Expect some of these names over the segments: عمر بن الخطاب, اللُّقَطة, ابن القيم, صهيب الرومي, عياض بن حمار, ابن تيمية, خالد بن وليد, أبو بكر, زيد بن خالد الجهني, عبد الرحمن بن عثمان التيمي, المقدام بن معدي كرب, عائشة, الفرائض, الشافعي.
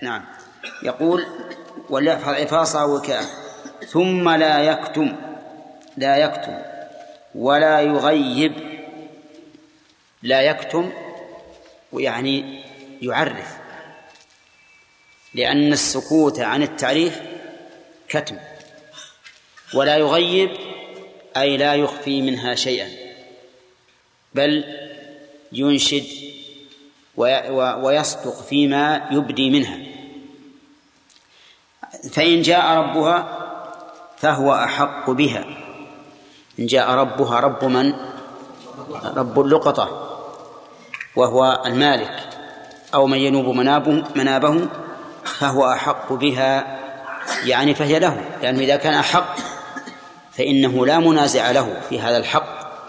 نعم. يقول وليحفظ إفاصة وكاء ثم لا يكتم ولا يغيب. لا يكتم ويعني يعرف، لأن السكوت عن التعريف كتم. ولا يغيب أي لا يخفي منها شيئا، بل ينشد ويصدق فيما يبدي منها. فإن جاء ربها فهو أحق بها. إن جاء ربها، رب من؟ رب اللقطة، وهو المالك أو من ينوب منابه، فهو أحق بها، يعني فهي له، لأنه إذا كان أحق فإنه لا منازع له في هذا الحق،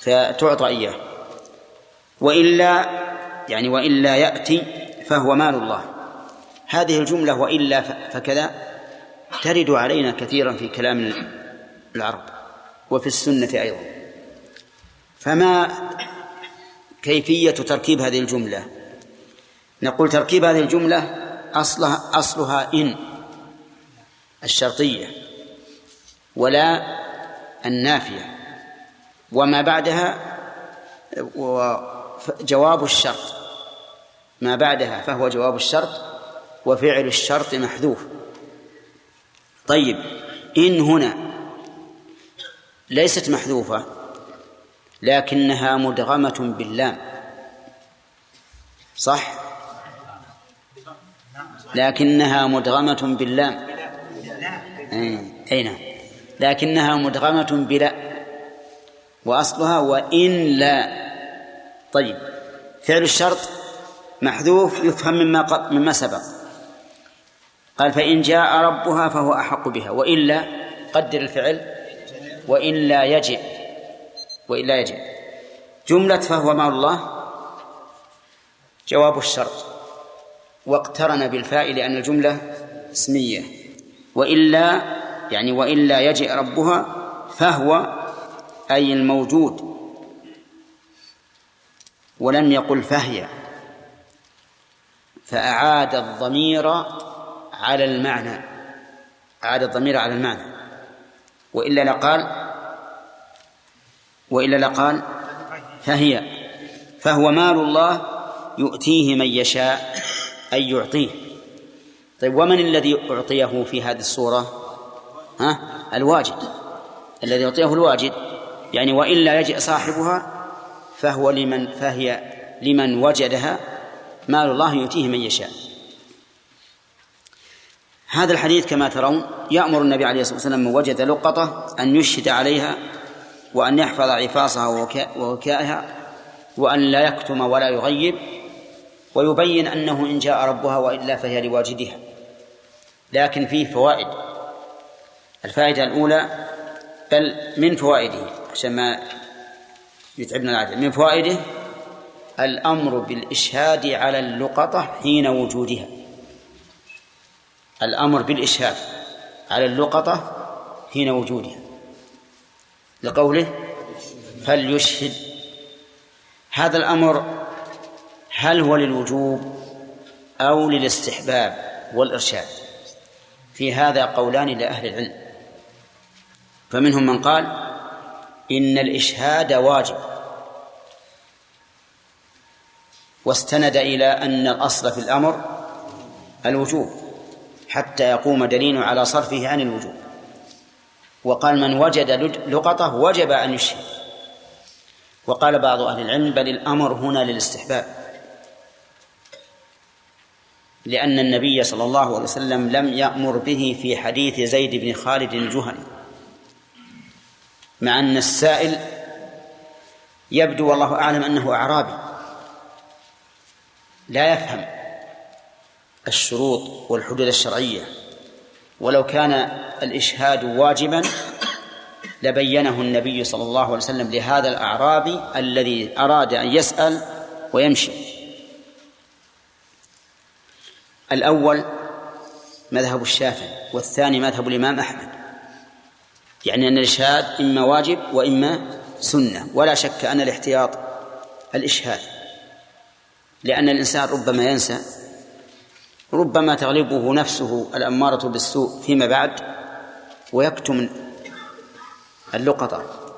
فتعطى إياه. وإلا يأتي فهو مال الله. هذه الجملة وإلا فكذا ترد علينا كثيرا في كلام العرب وفي السنة أيضا. فما كيفية تركيب هذه الجملة؟ نقول تركيب هذه الجملة أصلها إن الشرطية ولا النافية، وما بعدها جواب الشرط، ما بعدها فهو جواب الشرط، وفعل الشرط محذوف. طيب، إن هنا ليست محذوفة لكنها مدغمة باللام، صح؟ لكنها مدغمة باللام، أين؟ لكنها مدغمة بلا، وأصلها وإن لا. طيب، فعل الشرط محذوف يفهم مما سبق. قال فإن جاء ربها فهو أحق بها، وإلا قدر الفعل وإلا يجئ. جملة فهو مع الله جواب الشرط، واقترن بالفاء لأن الجملة اسمية. وإلا يعني وإلا يجئ ربها، فهو أي الموجود، ولم يقل فهي، فأعاد الضمير على المعنى، أعاد الضمير على المعنى. وإلا لقال فهي. فهو مال الله يؤتيه من يشاء أي يعطيه. طيب، ومن الذي أعطيه في هذه الصورة؟ الواجد، الذي أعطيه الواجد. يعني وإلا يجئ صاحبها فهي لمن وجدها، مال الله يؤتيه من يشاء. هذا الحديث كما ترون يأمر النبي عليه الصلاة والسلام من وجد لقطة أن يشهد عليها، وأن يحفظ عفاصها ووكائها، وأن لا يكتم ولا يغيب، ويبين أنه إن جاء ربها وإلا فهي لواجدها. لكن فيه فوائد. الفائدة الأولى، بل من فوائده عشان ما يتعبنا العادة، من فوائده الأمر بالإشهاد على اللقطة حين وجودها. الأمر بالإشهاد على اللقطة حين وجودها، لقوله فليشهد. هذا الأمر هل هو للوجوب أو للاستحباب والإرشاد؟ في هذا قولان لأهل العلم. فمنهم من قال إن الإشهاد واجب، واستند إلى أن الأصل في الأمر الوجوب حتى يقوم دليل على صرفه عن الوجوب. وقال من وجد لقطة وجب أن يشهد. وقال بعض أهل العلم بل الأمر هنا للاستحباب، لأن النبي صلى الله عليه وسلم لم يأمر به في حديث زيد بن خالد الجهني، مع أن السائل يبدو والله أعلم أنه أعرابي لا يفهم الشروط والحدود الشرعية، ولو كان الإشهاد واجبا لبينه النبي صلى الله عليه وسلم لهذا الأعرابي الذي أراد أن يسأل ويمشي. الأول مذهب الشافعي، والثاني مذهب الإمام أحمد، يعني أن الإشهاد إما واجب وإما سنة، ولا شك أن الاحتياط الإشهاد، لأن الإنسان ربما ينسى ربما تغلبه نفسه الأمارة بالسوء فيما بعد ويكتم اللقطة،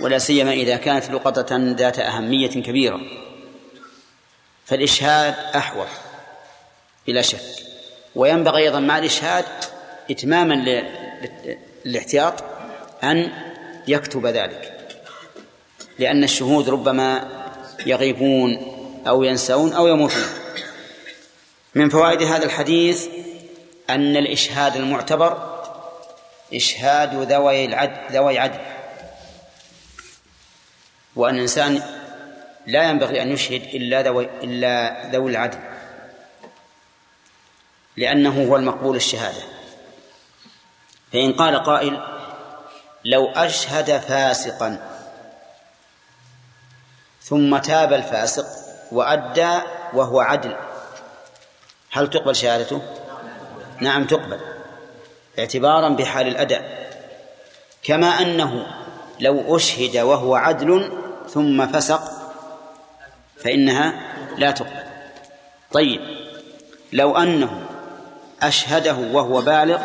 ولا سيما إذا كانت لقطة ذات أهمية كبيرة، فالإشهاد أحوط بلا شك. وينبغي أيضا مع الإشهاد إتماما للاحتياط أن يكتب ذلك، لأن الشهود ربما يغيبون أو ينسون أو يموتون. من فوائد هذا الحديث أن الإشهاد المعتبر إشهاد ذوي عدل، وأن الإنسان لا ينبغي أن يشهد إلا ذوي العدل، لأنه هو المقبول الشهادة. فإن قال قائل لو أشهد فاسقا ثم تاب الفاسق وأدى وهو عدل، هل تقبل شهادته؟ نعم تقبل، اعتبارا بحال الأداء. كما أنه لو أشهد وهو عدل ثم فسق فإنها لا تقبل. طيب، لو أنه أشهده وهو بالغ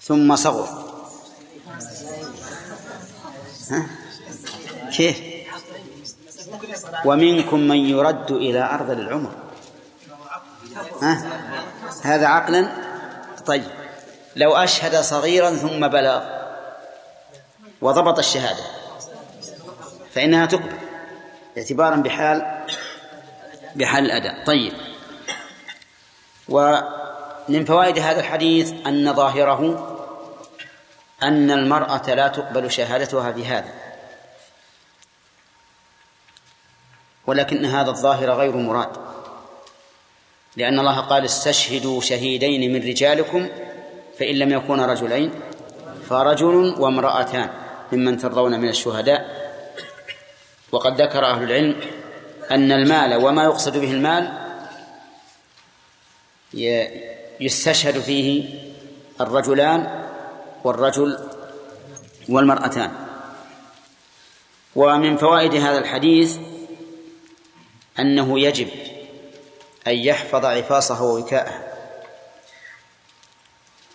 ثم صغر، كيف؟ ومنكم من يرد إلى أرض العمر، هذا عقلا. طيب، لو أشهد صغيرا ثم بلغ وضبط الشهادة فإنها تقبل، اعتبارا بحال الأداء. طيب، ومن فوائد هذا الحديث أن ظاهره أن المرأة لا تقبل شهادتها في هذا، ولكن هذا الظاهر غير مراد، لأن الله قال استشهدوا شهيدين من رجالكم، فإن لم يكونا رجلين فرجل وامرأتان ممن ترضون من الشهداء. وقد ذكر أهل العلم أن المال وما يقصد به المال يستشهد فيه الرجلان والرجل والمرأتان. ومن فوائد هذا الحديث أنه يجب أن يحفظ عفاصه ووكاءه،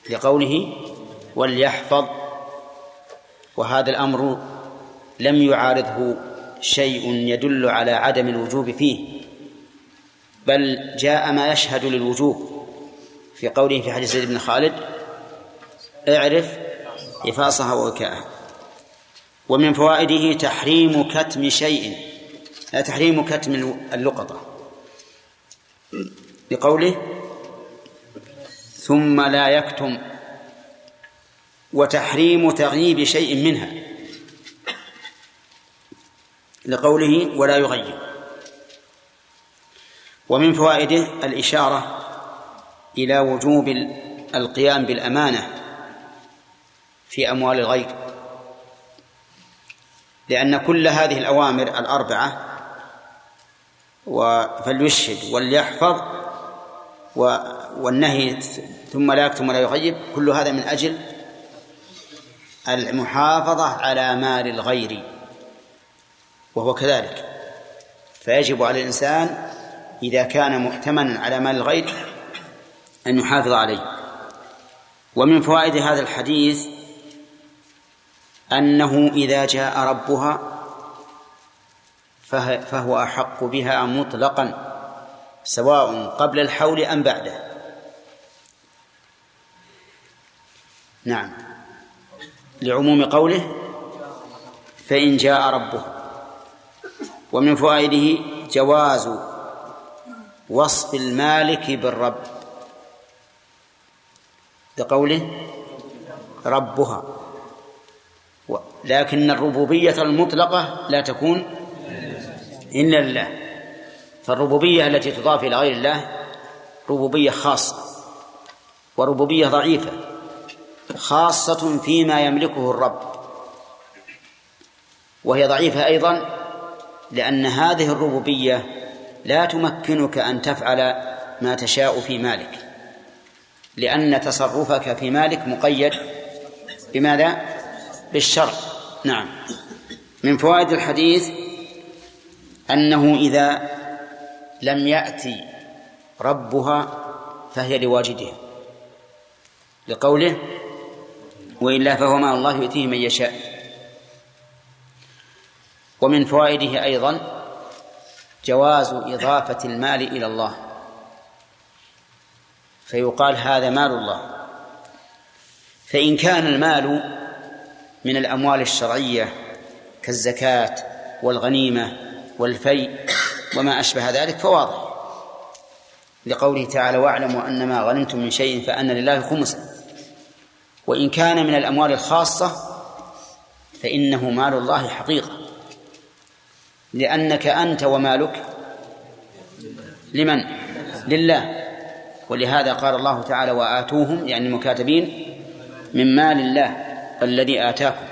لقوله وليحفظ، وهذا الأمر لم يعارضه شيء يدل على عدم الوجوب فيه، بل جاء ما يشهد للوجوب في قوله في حديث زيد بن خالد اعرف عفاصها ووكاءها. ومن فوائده تحريم كتم اللقطة، لقوله ثم لا يكتم، وتحريم تغييب شيء منها، لقوله ولا يغيب. ومن فوائده الإشارة إلى وجوب القيام بالأمانة في أموال الغير، لأن كل هذه الأوامر الأربعة فليشهد وليحفظ والنهي ثم لا يكتم ولا يغيب، كل هذا من أجل المحافظة على مال الغير، وهو كذلك. فيجب على الإنسان إذا كان مؤتمنا على مال الغير أن يحافظ عليه. ومن فوائد هذا الحديث أنه إذا جاء ربها فهو أحق بها مطلقا، سواء قبل الحول أم بعده. نعم، لعموم قوله فإن جاء ربه. ومن فوائده جواز وصف المالك بالرب، لقوله ربها، لكن الربوبية المطلقة لا تكون إلا لله، فالربوبية التي تضاف إلى غير الله ربوبية خاصة، وربوبية ضعيفة، خاصة فيما يملكه الرب، وهي ضعيفة أيضا لأن هذه الربوبية لا تمكنك أن تفعل ما تشاء في مالك، لأن تصرفك في مالك مقيد بماذا؟ بالشرع. نعم. من فوائد الحديث أنه إذا لم يأتي ربها فهي لواجدها، لقوله وإلا فهو مع الله يؤتيه من يشاء. ومن فوائده أيضا جواز إضافة المال إلى الله، فيقال هذا مال الله، فإن كان المال من الأموال الشرعية كالزكاة والغنيمة والفيء وما أشبه ذلك فواضح، لقوله تعالى واعلموا أنما غنمتم من شيء فأن لله خمسه. وإن كان من الأموال الخاصة فإنه مال الله حقيقة، لأنك أنت ومالك لمن؟ لله، ولهذا قال الله تعالى وآتوهم يعني المكاتبين من مال الله الذي آتاكم.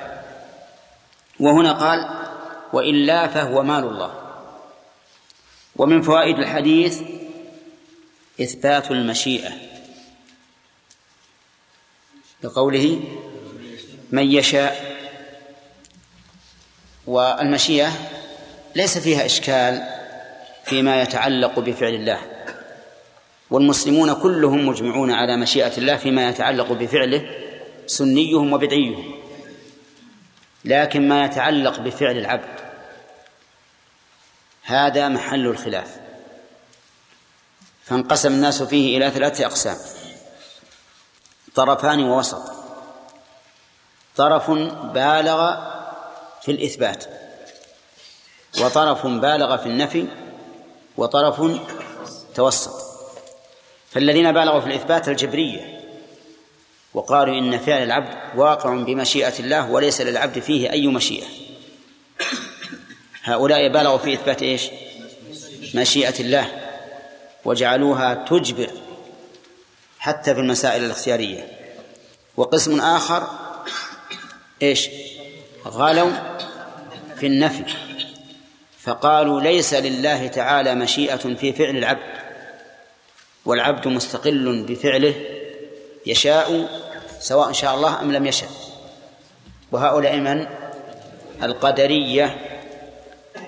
وهنا قال وإلا فهو مال الله. ومن فوائد الحديث إثبات المشيئة بقوله من يشاء، والمشيئة ليس فيها إشكال فيما يتعلق بفعل الله، والمسلمون كلهم مجمعون على مشيئة الله فيما يتعلق بفعله سنيهم وبدعيهم، لكن ما يتعلق بفعل العبد هذا محل الخلاف، فانقسم الناس فيه إلى ثلاثة أقسام: طرفان ووسط. طرف بالغ في الإثبات، وطرف بالغ في النفي، وطرف توسط. فالذين بالغوا في الإثبات الجبرية وقالوا إن فعل العبد واقع بمشيئة الله وليس للعبد فيه أي مشيئة، هؤلاء بالغوا في إثبات إيش؟ مشيئة الله، وجعلوها تجبر حتى في المسائل الاختيارية. وقسم آخر إيش؟ غالوا في النفي، فقالوا ليس لله تعالى مشيئة في فعل العبد، والعبد مستقل بفعله يشاء سواء شاء الله أم لم يشاء. وهؤلاء من؟ القدرية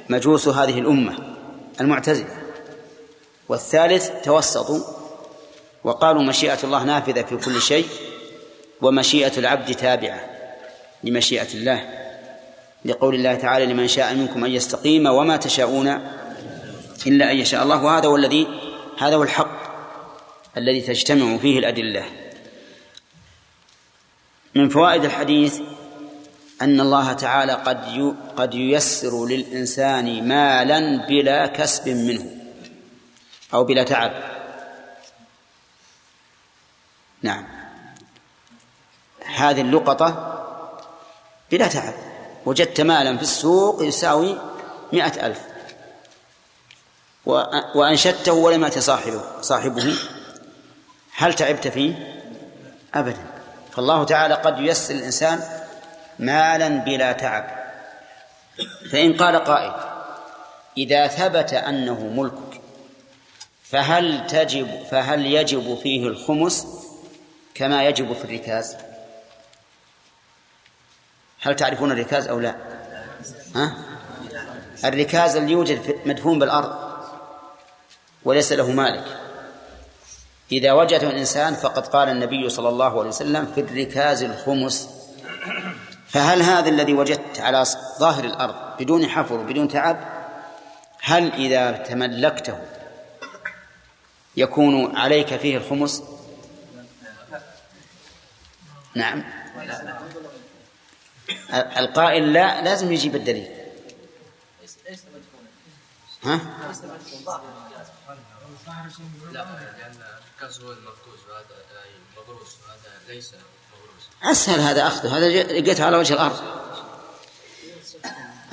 مجوس هذه الأمة المعتزلة. والثالث توسطوا وقالوا مشيئة الله نافذة في كل شيء، ومشيئة العبد تابعة لمشيئة الله، لقول الله تعالى لمن شاء منكم أن يستقيم وما تشاءون إلا أن يشاء الله. وهذا هو الذي هذا هو الحق الذي تجتمع فيه الأدلة. من فوائد الحديث أن الله تعالى قد ييسر للإنسان مالا بلا كسب منه أو بلا تعب. نعم، هذه اللقطة بلا تعب، وجدت مالا في السوق يساوي 100,000 وأنشدته ولم يأت صاحبه، هل تعبت فيه؟ أبدا. فالله تعالى قد ييسر الإنسان مالا بلا تعب. فإن قال قائل إذا ثبت أنه ملكك فهل يجب فيه الخمس كما يجب في الركاز؟ هل تعرفون الركاز أو لا؟ ها؟ الركاز اللي يوجد مدفون بالأرض وليس له مالك، إذا وجده الإنسان فقد قال النبي صلى الله عليه وسلم في الركاز الخمس. فهل هذا الذي وجدت على ظاهر الأرض بدون حفر وبدون تعب، هل إذا تملكته يكون عليك فيه الخمس؟ نعم. القائل لا، لازم يجيب الدليل. ها؟ لا، لأن الركاز هو المركوز، وهذا مغروس وهذا ليس مغروس، أسهل هذا أخذه، هذا لقيته على وجه الأرض.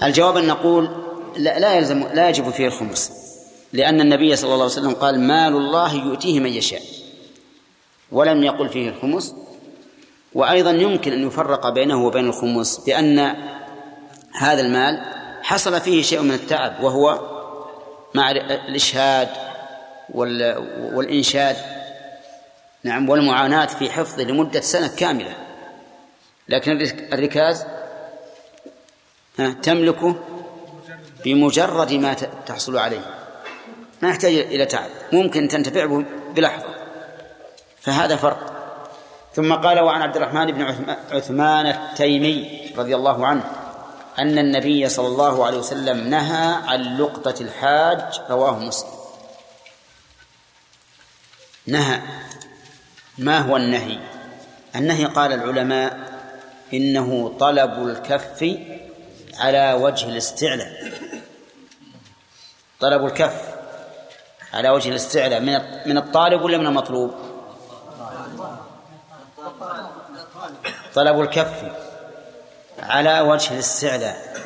الجواب أن نقول لا يجب فيه الخمس، لأن النبي صلى الله عليه وسلم قال مال الله يؤتيه من يشاء، ولم يقل فيه الخمس. وأيضا يمكن أن يفرق بينه وبين الخمس، لأن هذا المال حصل فيه شيء من التعب، وهو مع الإشهاد والإنشاد، نعم، والمعاناة في حفظه لمدة سنة كاملة. لكن الركاز تملكه بمجرد ما تحصل عليه، ما يحتاج إلى تعب، ممكن تنتفع به بلحظة. فهذا فرق. ثم قال: وعن عبد الرحمن بن عثمان التيمي رضي الله عنه أن النبي صلى الله عليه وسلم نهى عن لقطة الحاج، رواه مسلم. نهى، ما هو النهي؟ النهي قال العلماء إنه طلب الكف على وجه الاستعلاء، طلب الكف على وجه الاستعلاء من الطالب ولا من المطلوب؟ طلب الكف على وجه الاستعلاء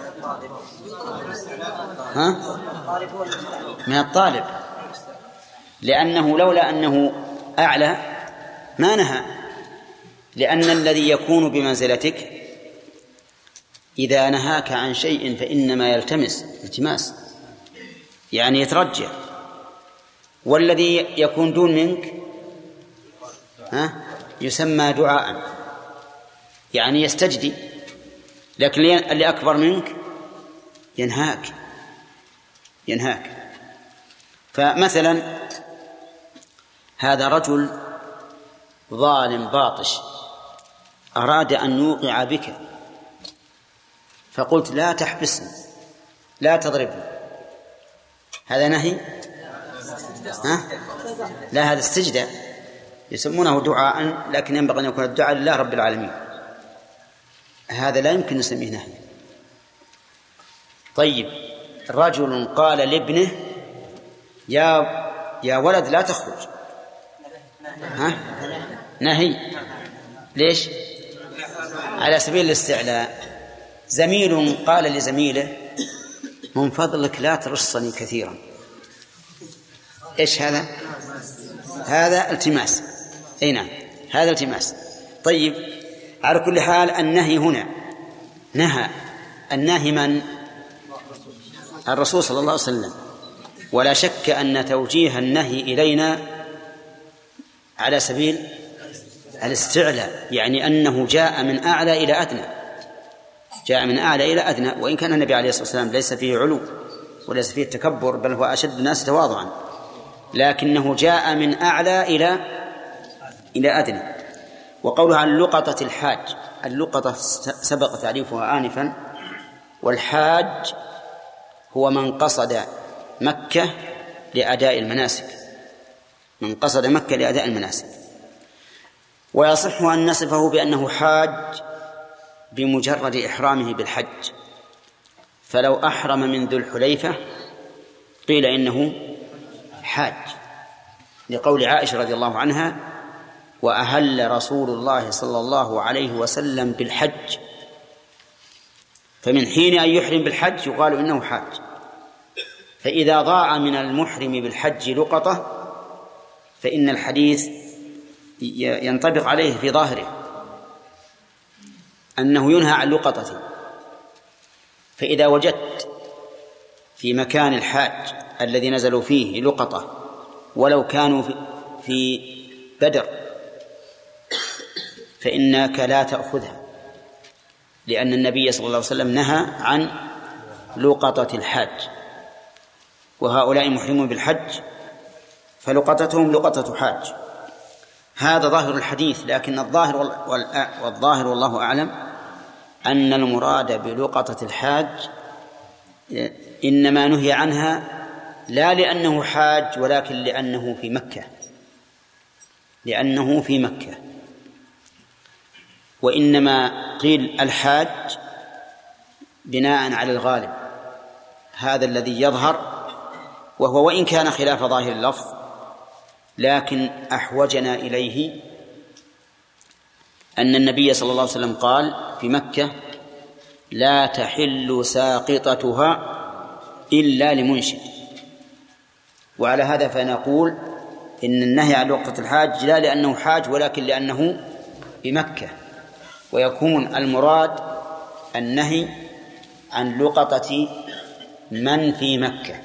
من الطالب، لأنه لولا أنه أعلى ما نهى، لأن الذي يكون بمنزلتك إذا نهاك عن شيء فإنما يلتمس التماس، يعني يترجع، والذي يكون دون منك يسمى دعاء، يعني يستجدي، لكن اللي أكبر منك ينهاك. فمثلا هذا رجل ظالم باطش أراد أن يوقع بك، فقلت: لا تحبسني، لا تضربني، هذا نهي؟ لا، هذا استجدة، يسمونه دعاء، لكن ينبغي أن يكون الدعاء لله رب العالمين، هذا لا يمكن نسميه نهي. طيب، رجل قال لابنه: يا ولد لا تخرج، نهي، ليش؟ على سبيل الاستعلاء. زميل قال لزميله: من فضلك لا ترصني كثيرا، ايش هذا؟ هذا التماس، اي نعم، هذا التماس. طيب، على كل حال النهي هنا نهى، الناهي من؟ الرسول صلى الله عليه وسلم. ولا شك أن توجيه النهي إلينا على سبيل الاستعلاء، يعني أنه جاء من أعلى إلى أدنى، جاء من أعلى إلى أدنى، وإن كان النبي عليه الصلاة والسلام ليس فيه علو وليس فيه تكبر، بل هو أشد الناس تواضعا، لكنه جاء من أعلى إلى أدنى. وقولها عن لقطة الحاج، اللقطة سبق تعريفها آنفا، والحاج هو من قصد مكة لأداء المناسك، من قصد مكة لأداء المناسك. ويصح أن نصفه بأنه حاج بمجرد إحرامه بالحج، فلو أحرم من ذو الحليفة قيل إنه حاج، لقول عائشة رضي الله عنها: وأهل رسول الله صلى الله عليه وسلم بالحج، فمن حين أن يحرم بالحج يقال إنه حاج. فإذا ضاع من المحرم بالحج لقطة فإن الحديث ينطبق عليه في ظاهره أنه ينهى عن لقطته. فإذا وجدت في مكان الحاج الذي نزلوا فيه لقطة ولو كانوا في بدر فإنك لا تأخذها، لأن النبي صلى الله عليه وسلم نهى عن لقطة الحاج، وهؤلاء محرمون بالحج فلقطتهم لقطة حاج. هذا ظاهر الحديث، لكن الظاهر والله أعلم أن المراد بلقطة الحاج إنما نهي عنها لا لأنه حاج، ولكن لأنه في مكة، لأنه في مكة. وإنما قيل الحاج بناء على الغالب، هذا الذي يظهر، وهو وإن كان خلاف ظاهر اللفظ لكن أحوجنا إليه، أن النبي صلى الله عليه وسلم قال في مكة: لا تحل ساقطتها إلا لمنشد. وعلى هذا فنقول إن النهي عن لقطة الحاج لا لأنه حاج، ولكن لأنه بمكة، ويكون المراد النهي عن لقطة من في مكة.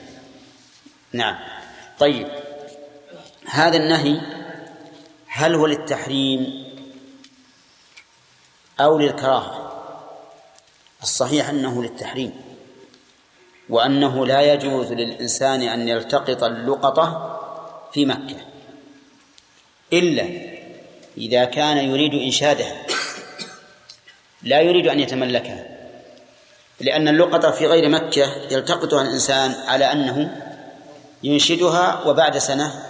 نعم. طيب، هذا النهي هل هو للتحريم أو للكراهة؟ الصحيح أنه للتحريم، وأنه لا يجوز للإنسان أن يلتقط اللقطة في مكة إلا إذا كان يريد إنشادها لا يريد أن يتملكها، لأن اللقطة في غير مكة يلتقطها الإنسان على أنه ينشدها وبعد سنة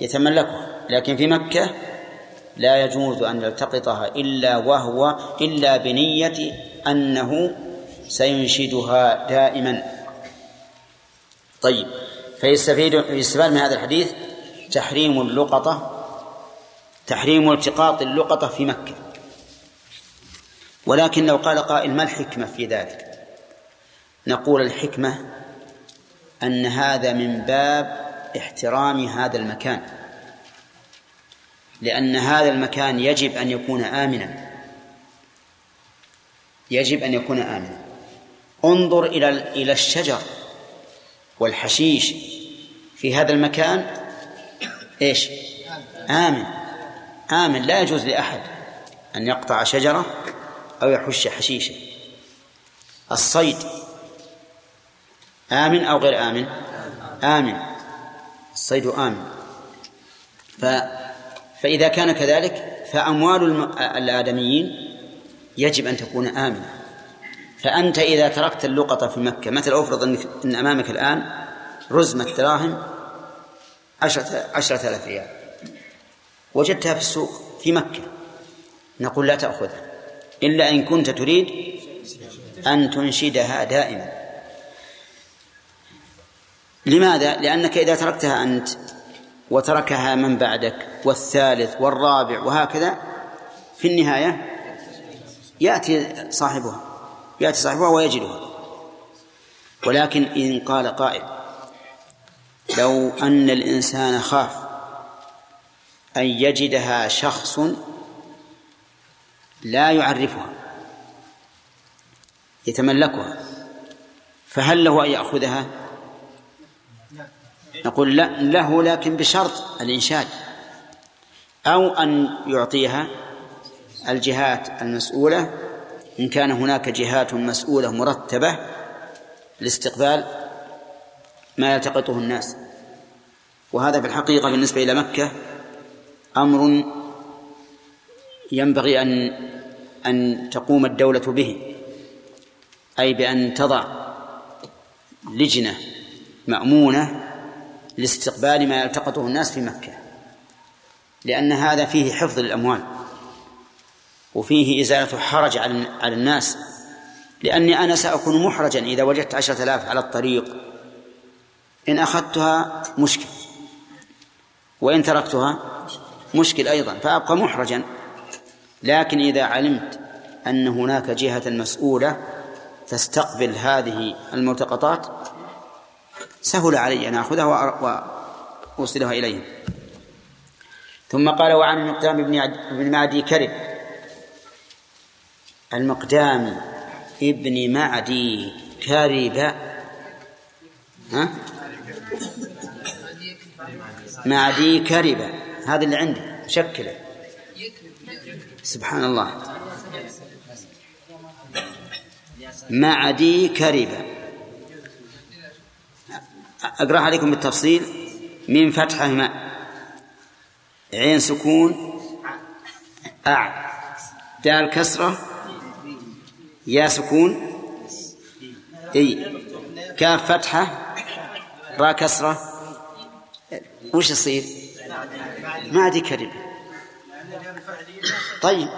يتملكها، لكن في مكة لا يجوز أن يلتقطها إلا بنية أنه سينشدها دائما. طيب، فيستفاد من هذا الحديث تحريم التقاط اللقطة في مكة. ولكن لو قال قائل ما الحكمة في ذلك؟ نقول الحكمة أن هذا من باب احترام هذا المكان، لأن هذا المكان يجب أن يكون آمنا، انظر إلى الشجر والحشيش في هذا المكان إيش؟ آمن، لا يجوز لأحد أن يقطع شجرة أو يحش حشيشة. الصيد آمن أو غير آمن؟ آمن، الصيد آمن. فإذا كان كذلك فأموال الآدميين يجب أن تكون آمنة. فأنت إذا تركت اللقطة في مكة، مثل أفرض أن أمامك الآن رزمة دراهم 10,000 ريال وجدتها في السوق في مكة، نقول لا تأخذها إلا إن كنت تريد أن تنشدها دائما. لماذا؟ لأنك إذا تركتها أنت وتركها من بعدك والثالث والرابع وهكذا، في النهاية يأتي صاحبها ويجدها. ولكن إن قال قائل لو أن الإنسان خاف أن يجدها شخص لا يعرفها يتملكها، فهل له أن يأخذها؟ نقول لا له، لكن بشرط الإنشاد، أو أن يعطيها الجهات المسؤولة إن كان هناك جهات مسؤولة مرتبة لاستقبال ما يلتقطه الناس. وهذا في الحقيقة بالنسبة إلى مكة أمر ينبغي أن تقوم الدولة به، أي بأن تضع لجنة مأمونة لاستقبال ما يلتقطه الناس في مكة، لأن هذا فيه حفظ للأموال وفيه إزالة حرج على الناس، لأني أنا سأكون محرجا إذا وجدت 10,000 على الطريق، إن أخذتها مشكل وإن تركتها مشكل أيضا، فأبقى محرجا. لكن إذا علمت أن هناك جهة مسؤولة تستقبل هذه الملتقطات سهل علي أن أخذها وأوصلها إليهم. ثم قال وعن المقدام بن معدي كرب. المقدام ابن معدي كرب، معدي كرب، هذا اللي عندي شكله، سبحان الله، معدي كرب. أقرأ عليكم بالتفصيل: من فتحة ماء، عين سكون أع، دال كسرة، يا سكون إي، كاف فتحة، را كسرة، وش يصير؟ معدي كرب. طيب،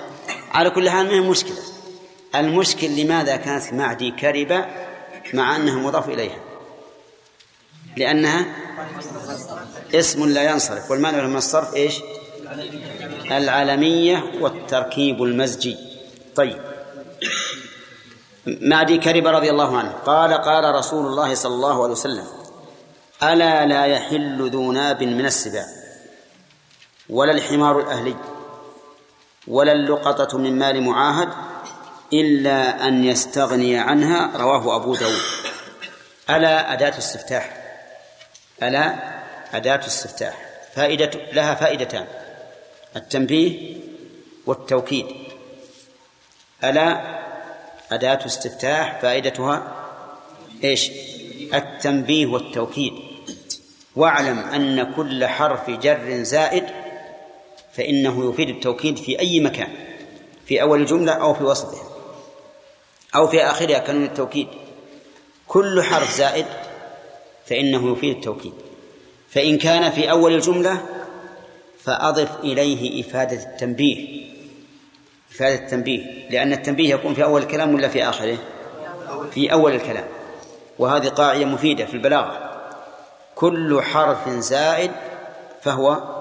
على كل حال ما هي مشكلة. المشكل لماذا كانت معدي كرب مع أنها مضاف إليها؟ لأنها اسم لا ينصرف، والمانع من الصرف إيش؟ العالمية والتركيب المزجي. طيب، معدي كرب رضي الله عنه قال: قال رسول الله صلى الله عليه وسلم: ألا لا يحل ذو ناب من السباع، ولا الحمار الأهلي، ولا اللقطة من مال معاهد، إلا أن يستغني عنها. رواه أبو داود. ألا أداة استفتاح، ألا أداة استفتاح، لها فائدتان: التنبيه والتوكيد. ألا أداة استفتاح فائدتها إيش؟ التنبيه والتوكيد. واعلم أن كل حرف جر زائد فإنه يفيد التوكيد في أي مكان، في أول الجملة أو في وسطها أو في آخرها، كنون التوكيد. كل حرف زائد فإنه يفيد التوكيد، فإن كان في أول الجملة فأضف إليه إفادة التنبيه، إفادة التنبيه، لأن التنبيه يكون في أول الكلام ولا في آخره؟ في أول الكلام. وهذه قاعدة مفيدة في البلاغة، كل حرف زائد فهو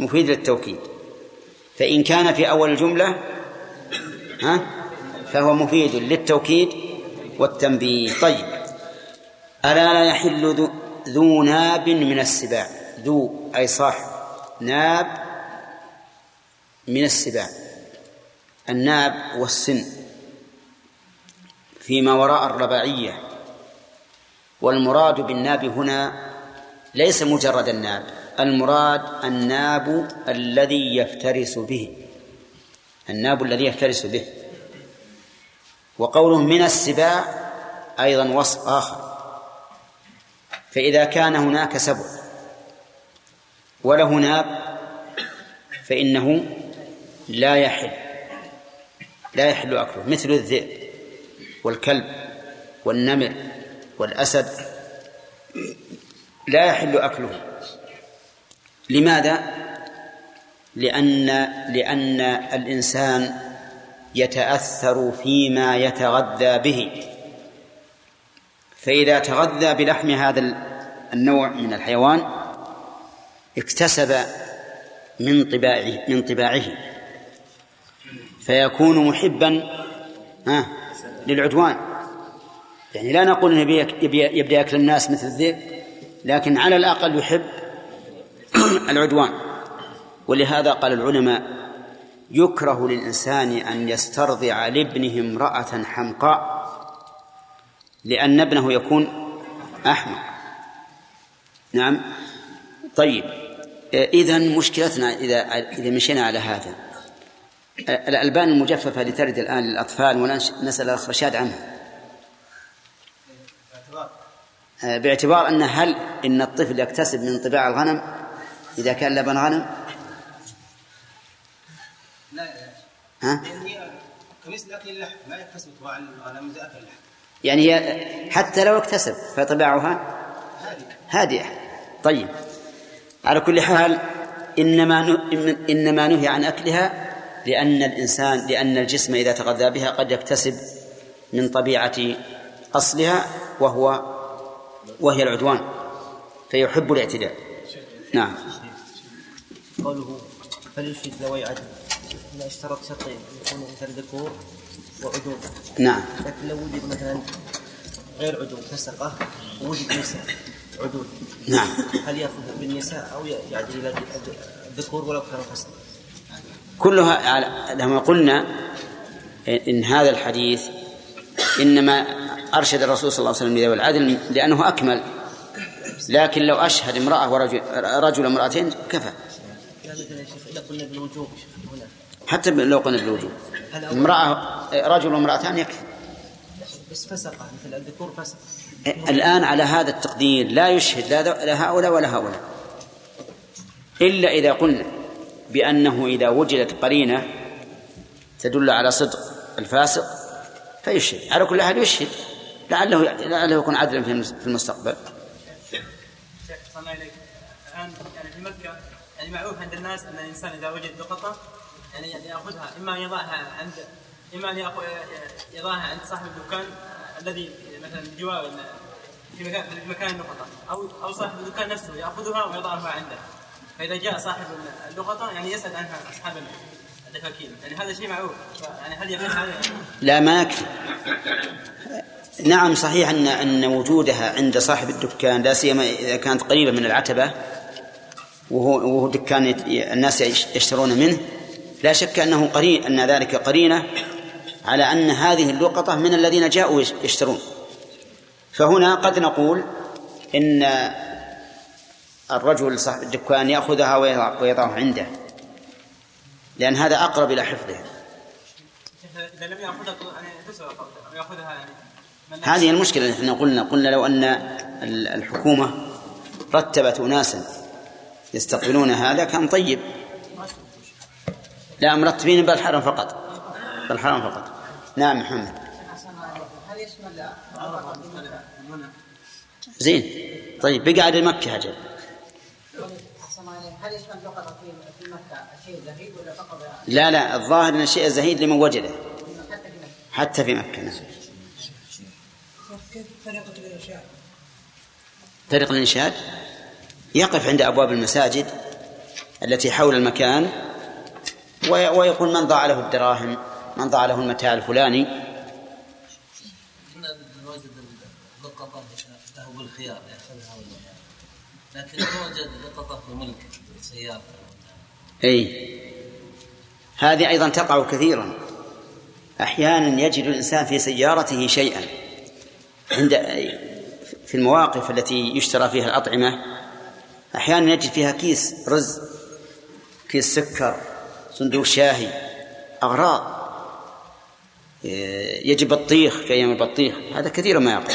مفيد للتوكيد، فإن كان في أول الجملة فهو مفيد للتوكيد والتنبيه. طيب، ألا لا يحل ذو ناب من السباع، ذو أي صاحب، ناب من السباع. الناب والسن فيما وراء الرباعية، والمراد بالناب هنا ليس مجرد الناب، المراد الناب الذي يفترس به، الناب الذي يفترس به. وقوله من السباع أيضا وصف آخر، فإذا كان هناك سبع وله ناب فإنه لا يحل، لا يحل أكله، مثل الذئب والكلب والنمر والأسد لا يحل أكله. لماذا؟ لأن الإنسان يتأثر فيما يتغذى به، فإذا تغذى بلحم هذا النوع من الحيوان اكتسب من طباعه فيكون محبا للعدوان. يعني لا نقول أنه يبدأ يأكل الناس مثل الذئب، لكن على الأقل يحب العدوان. ولهذا قال العلماء يكره للإنسان أن يسترضع لابنه امرأة حمقاء، لأن ابنه يكون أحمق. نعم. طيب، إذن مشكلتنا إذا مشينا على هذا، الألبان المجففة لترد الآن للأطفال، ونسأل الأخ رشاد عنها باعتبار أن هل إن الطفل يكتسب من طباع الغنم إذا كان لبن غنم؟ لا ها؟ يعني حتى لو اكتسب فطباعها هادئة. طيب، على كل حال إنما نهي عن أكلها لأن الجسم إذا تغذى بها قد يكتسب من طبيعة أصلها وهي العدوان، فيحب الاعتداء. نعم. قوله فليشهد ذوي عدل إذا اشترط شرطين يكون مثل ذكور وعدو. نعم. لكن لو وجد مثلا غير عدو فسقه ووجد نساء عدو، نعم، هل يأخذ بالنساء أو يعدل إلى الذكور ولو كانوا فسقه؟ كلها لما قلنا إن هذا الحديث إنما أرشد الرسول صلى الله عليه وسلم لذوي العدل لأنه أكمل، لكن لو أشهد امرأة ورجل امرأتين كفى. حتى لو قلنا بالوجوب رجل وامرأتان يكفي، بس فسقة مثل الذكور فسقة. الآن على هذا التقدير لا يشهد لا هؤلاء ولا هؤلاء، إلا إذا قلنا بأنه إذا وجدت قرينة تدل على صدق الفاسق فيشهد. على كل حال يشهد لعله يكون عدلا في المستقبل. شيخ صلى إليك الآن يعني في مكة يعني معروف عند الناس أن الإنسان إذا وجد لقطة يعني يأخذها، إما يضعها عند صاحب الدكان الذي مثلا بجوار في مكان اللقطة، أو صاحب الدكان نفسه يأخذها ويضعها عنده، فإذا جاء صاحب اللقطة يعني يسأل عنها أصحاب الدكاكين، يعني هذا شيء معروف، يعني هل يكفي هذا؟ لا، ما يكفي. نعم، صحيح أن وجودها عند صاحب الدكان لا سيما إذا كانت قريبة من العتبة وهو دكان الناس يشترون منه، لا شك أنه أن ذلك قرينة على أن هذه اللقطة من الذين جاءوا يشترون. فهنا قد نقول إن الرجل صاحب الدكان يأخذها ويضعها عنده، لأن هذا أقرب إلى حفظها. إذا لم يأخذها هذه المشكلة. نحن قلنا لو أن الحكومة رتبت أناسا يستقبلون هذا كان طيب. لا مرتبين بالحرم فقط، بالحرم فقط. نعم محمد. زين طيب بقعد المكة هجل. لا الظاهر أن الشيء زهيد لمن وجده حتى في مكة. نعم. طريق الإنشاد يقف عند أبواب المساجد التي حول المكان ويقول من ضاع له الدراهم، من ضاع له المتاع الفلاني. هنا نوجد لقطة تشتهى بالخيار يأخذها ولا، لكن نوجد لقطة في ملك سيارة. أي هذه أيضا تقع كثيرا، أحيانا يجد الإنسان في سيارته شيئا عند في المواقف التي يشترى فيها الأطعمة، أحيانا نجد فيها كيس رز، كيس سكر، صندوق شاهي، أغراض، يجب البطيخ في أيام البطيخ، هذا كثير ما يقع.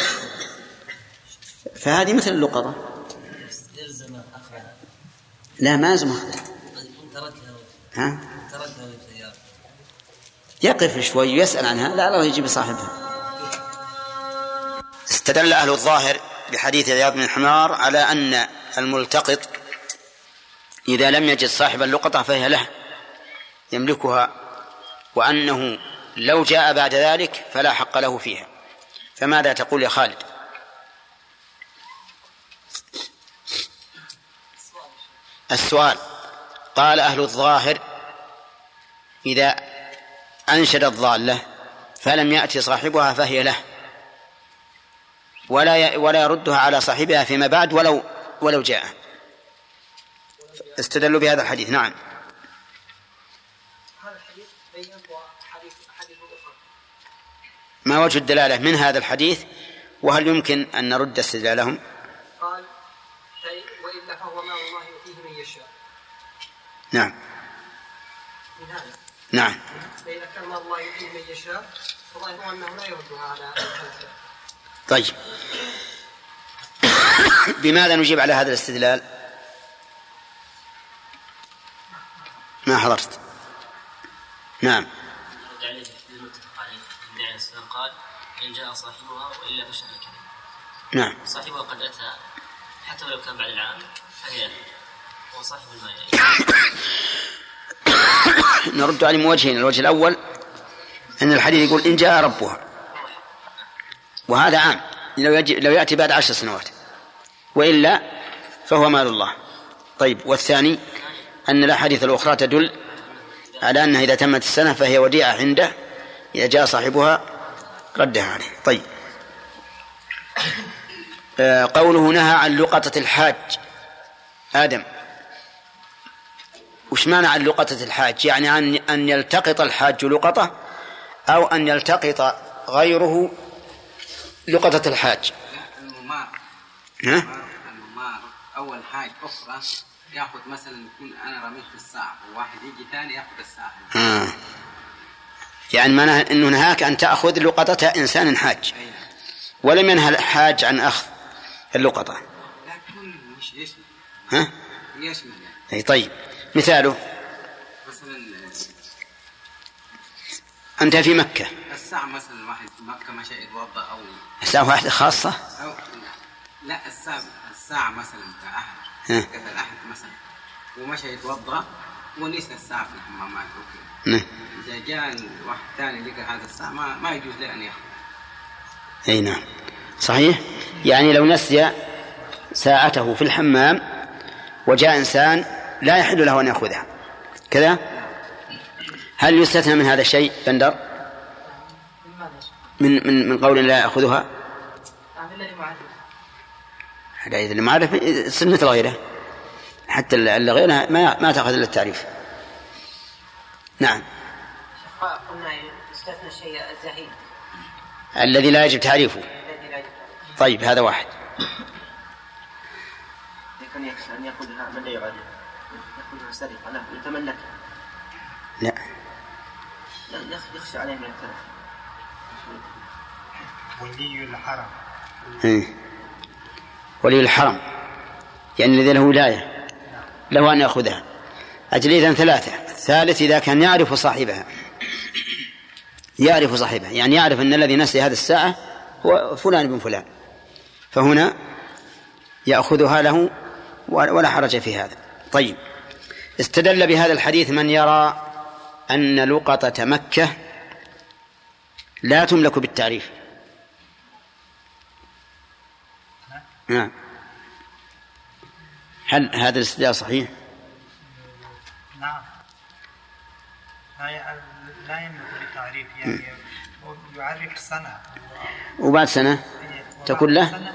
فهذه مثل اللقطة. لا ما يلزم أخذها. ها؟ يقف شوي يسأل عنها، لا الله يجيب صاحبها. استدل أهل الظاهر بحديث عياض بن حمار على أن الملتقط إذا لم يجد صاحب اللقطة فهي له يملكها، وأنه لو جاء بعد ذلك فلا حق له فيها. فماذا تقول يا خالد؟ السؤال. قال أهل الظاهر إذا أنشد الضالة فلم يأتي صاحبها فهي له، ولا يردها على صاحبها فيما بعد ولو جاء. استدلوا بهذا الحديث. نعم. ما وجه الدلالة من هذا الحديث، وهل يمكن أن نرد استدلالهم؟ قال وإلا فهو ما الله يؤتيه من يشاء. نعم. نعم. فإذا كان الله يؤتيه من يشاء فالله هو أنه لا يردها على. طيب بماذا نجيب على هذا الاستدلال؟ ما حضرت. نعم. قال إن جاء صاحبها وإلا فشل الكلام. نعم. صاحبها قد أتى حتى ولو كان بعد العام فهي هو صاحب المال. نرد عليه وجهين. الوجه الأول أن الحديث يقول إن جاء ربها، وهذا عام لو يأتي بعد 10 سنوات، وإلا فهو مال الله. طيب والثاني أن الأحاديث الأخرى تدل على أنها إذا تمت السنة فهي وديعة عنده، إذا جاء صاحبها ردها عليه. طيب قوله نهى عن لقطة الحاج. آدم، وش معنى عن لقطة الحاج؟ يعني عن أن يلتقط الحاج لقطة أو أن يلتقط غيره لقطة الحاج. الممار. ها؟ الممار أول حاج أخرى يأخذ مثلا، يكون أنا رميت الساعة وواحد يجي ثاني يأخذ الساعة. يعني معناه أنه نهاك أن تأخذ لقطة إنسان حاج، ولم ينهى الحاج عن أخذ اللقطة. لكن مش يشمل. ها؟ يشمل يعني. أي طيب مثاله. مثلا أنت في مكة. الساعة مثلا واحد في مكة ما شاء يتوضأ أو. الساعة واحدة خاصة؟ أو لا الساعة مثلا كأحد مثلا وما شاء يتوضأ ونسى الساعة في الحمامات وكذا. إذا جاء واحد ثاني لقى هذا الساعة ما يجوز له أن يأخذ. أي نعم صحيح. يعني لو نسي ساعته في الحمام وجاء إنسان لا يحل له أن يأخذها كذا، هل يستثنى من هذا الشيء بندر؟ من من من قول لا يأخذها إلا لمعرفة سنة غيره، حتى اللي غيرها ما تأخذ إلا التعريف. نعم. قلنا استثنى الشيء الزهيد الذي لا يجب تعريفه. طيب هذا واحد. يمكن أن يأخذها من لا يعرف، يأخذها سرقة له يتملكها. لا. يخشى عليه من التلف. ولي الحرم. ولي الحرم يعني الذي له ولاية له أن يأخذها. أجل إذن ثلاثة. الثالث إذا كان يعرف صاحبها، يعرف صاحبها يعني يعرف أن الذي نسي هذه الساعة هو فلان بن فلان، فهنا يأخذها له ولا حرج في هذا. طيب، استدل بهذا الحديث من يرى أن لقطة مكة لا تملك بالتعريف. نعم، هل هذا الاستدلال صحيح؟ نعم، لا يملك بالتعريف، يعني يعرف سنة وبعد سنة تقول له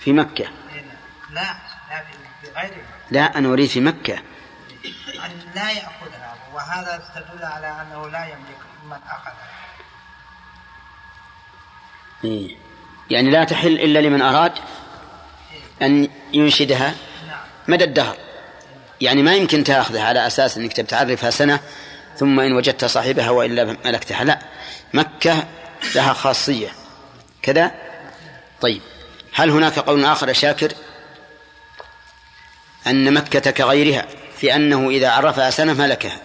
في مكة. لا في غير مكة. لا، أنا أريد في مكة أن لا يأخذها، وهذا تدل على أنه لا يملك من أخذها. يعني لا تحل إلا لمن أراد أن ينشدها مدى الدهر، يعني ما يمكن تأخذها على أساس أنك تعرفها سنة ثم إن وجدت صاحبها وإلا ملكتها. لا، مكة لها خاصية كذا. طيب، هل هناك قول آخر شاكر أن مكة كغيرها في أنه إذا عرفها سنة ملكها؟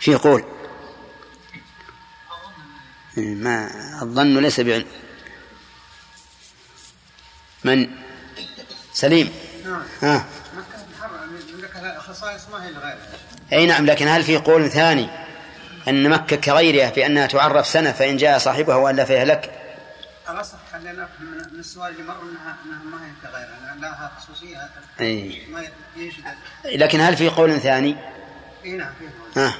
في قول ما الظن ليس بعلم. من سليم؟ نعم، مكة محرم لك خصائص ما هي الغير. أي نعم، لكن هل في قول ثاني أن مكة كغيرها في أنها تعرف سنة فإن جاء صاحبها وإلا فيهلك؟ أصح خلينا من السؤال اللي مر أنها ما هي كغيرها لها خصوصية. لكن هل في قول ثاني؟ أي نعم، في قول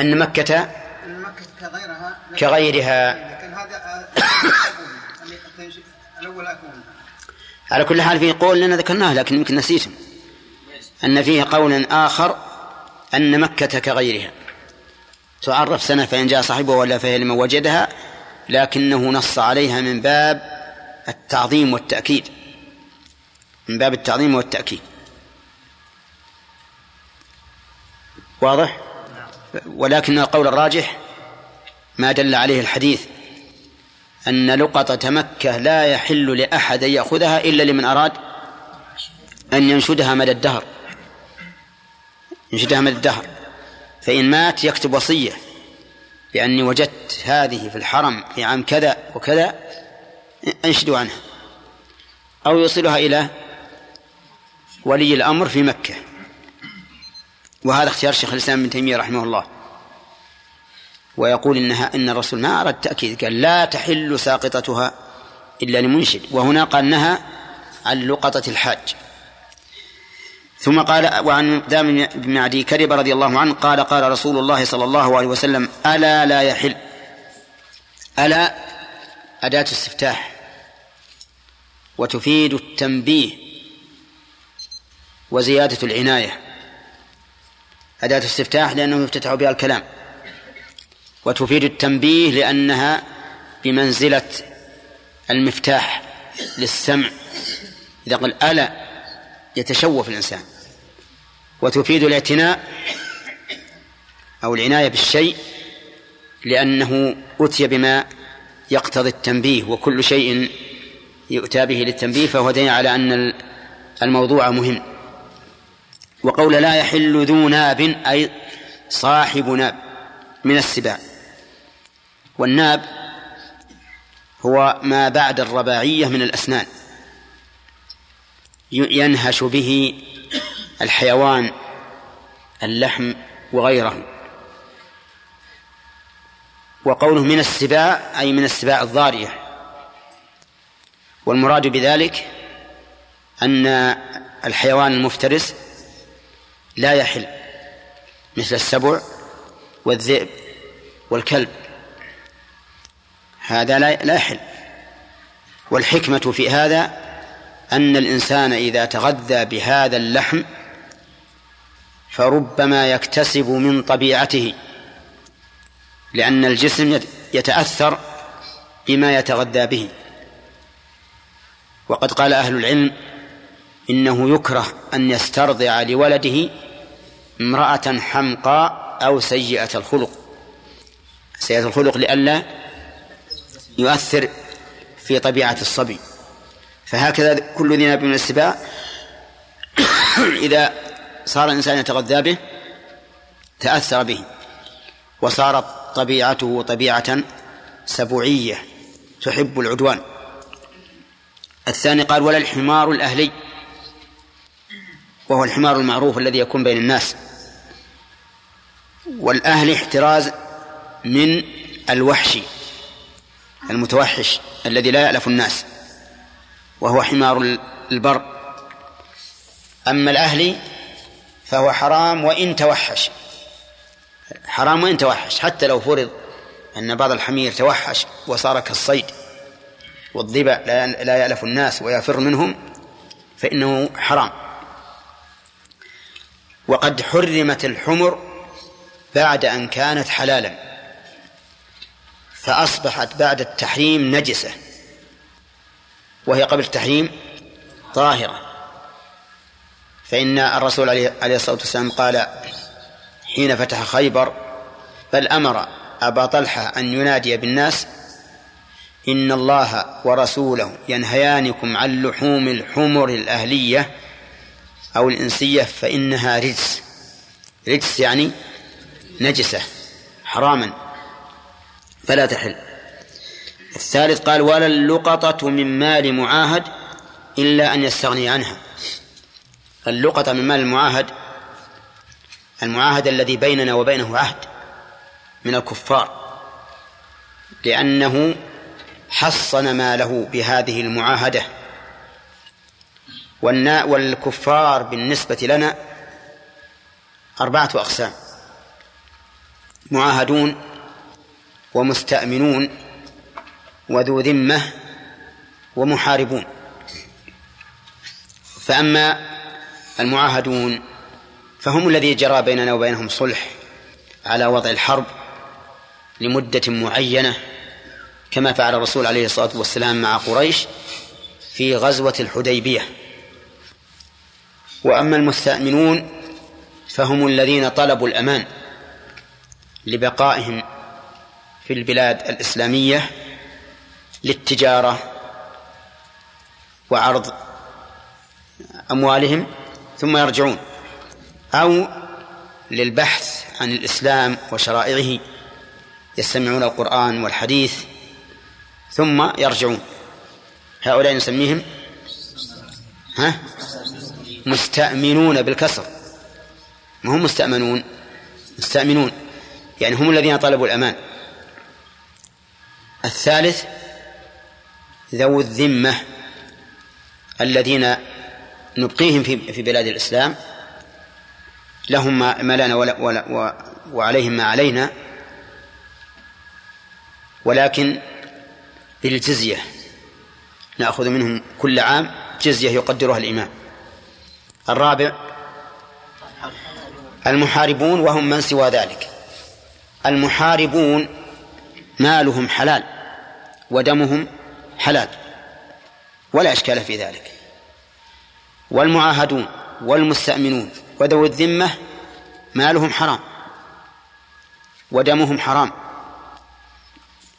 أن مكة كغيرها. لكن هذا الأول أكون على كل حال فيه قول لنا ذكرناه لكن يمكن نسيتم، أن فيه قولا آخر أن مكة كغيرها تعرف سنة فإن جاء صاحبه ولا فهي لمن وجدها، لكنه نص عليها من باب التعظيم والتأكيد، من باب التعظيم والتأكيد. واضح؟ ولكن القول الراجح ما دل عليه الحديث أن لقطة مكة لا يحل لأحد يأخذها إلا لمن أراد أن ينشدها مدى الدهر، ينشدها مدى الدهر، فإن مات يكتب وصية لأني وجدت هذه في الحرم في عام كذا وكذا أنشدوا عنها، أو يوصلها إلى ولي الأمر في مكة. وهذا اختيار شيخ الإسلام بن تيمية رحمه الله، ويقول إن الرسول ما أراد تأكيد، قال لا تحل ساقطتها إلا لمنشد، وهنا قال نهى عن لقطة الحاج. ثم قال وعن المقدام بن معدي كرب رضي الله عنه قال قال رسول الله صلى الله عليه وسلم ألا لا يحل. ألا أداة استفتاح وتفيد التنبيه وزيادة العناية، أداة استفتاح لأنه يفتتح بها الكلام، وتفيد التنبيه لأنها بمنزلة المفتاح للسمع، إذا قال ألا يتشوف الإنسان، وتفيد الاعتناء أو العناية بالشيء لأنه أتي بما يقتضي التنبيه، وكل شيء يؤتى به للتنبيه فهو دليل على أن الموضوع مهم. وقول لا يحل ذو ناب أي صاحب ناب من السباع، والناب هو ما بعد الرباعية من الأسنان، ينهش به الحيوان اللحم وغيره. وقوله من السباع أي من السباع الضارية، والمراد بذلك أن الحيوان المفترس لا يحل، مثل السبع والذئب والكلب، هذا لا يحل. والحكمة في هذا أن الإنسان إذا تغذى بهذا اللحم فربما يكتسب من طبيعته، لأن الجسم يتأثر بما يتغذى به. وقد قال أهل العلم إنه يكره أن يسترضع لولده امرأة حمقاء أو سيئة الخلق، سيئة الخلق لئلا يؤثر في طبيعة الصبي. فهكذا كل ذي ناب من السباع إذا صار الإنسان يتغذى به تأثر به وصارت طبيعته طبيعة سبوعية تحب العدوان. الثاني قال ولا الحمار الأهلي، وهو الحمار المعروف الذي يكون بين الناس. والأهل احتراز من الوحش المتوحش الذي لا يألف الناس وهو حمار البر. أما الأهلي فهو حرام وإن توحش، حرام وإن توحش، حتى لو فرض أن بعض الحمير توحش وصار كالصيد والضبع لا يألف الناس ويفر منهم فإنه حرام. وقد حرمت الحمر بعد أن كانت حلالا فأصبحت بعد التحريم نجسة، وهي قبل التحريم طاهرة، فإن الرسول عليه الصلاة والسلام قال حين فتح خيبر بل أمر أبا طلحة أن ينادي بالناس إن الله ورسوله ينهيانكم عن لحوم الحمر الأهلية أو الإنسية فإنها رجس، رجس يعني نجسة حراما فلا تحل. الثالث قال ولا اللقطة من مال معاهد إلا أن يستغني عنها. اللقطة من مال المعاهد، المعاهد الذي بيننا وبينه عهد من الكفار، لأنه حصن ماله بهذه المعاهدة، والكفار بالنسبة لنا 4 أقسام: معاهدون ومستأمنون وذو ذمة ومحاربون. فأما المعاهدون فهم الذي جرى بيننا وبينهم صلح على وضع الحرب لمدة معينة، كما فعل الرسول عليه الصلاة والسلام مع قريش في غزوة الحديبية. وأما المستأمنون فهم الذين طلبوا الأمان لبقائهم في البلاد الإسلامية للتجارة وعرض أموالهم ثم يرجعون، أو للبحث عن الإسلام وشرائعه، يستمعون القرآن والحديث ثم يرجعون. هؤلاء نسميهم مستأمنون بالكسر، ما هم مستأمنون، مستأمنون يعني هم الذين طلبوا الأمان. الثالث ذو الذمة الذين نبقيهم في بلاد الإسلام، لهم ما لنا وعليهم ما علينا، ولكن بالجزية، نأخذ منهم كل عام جزية يقدرها الإمام. الرابع المحاربون، وهم من سوى ذلك. المحاربون مالهم حلال ودمهم حلال ولا إشكال في ذلك. والمعاهدون والمستأمنون وذوي الذمة مالهم حرام ودمهم حرام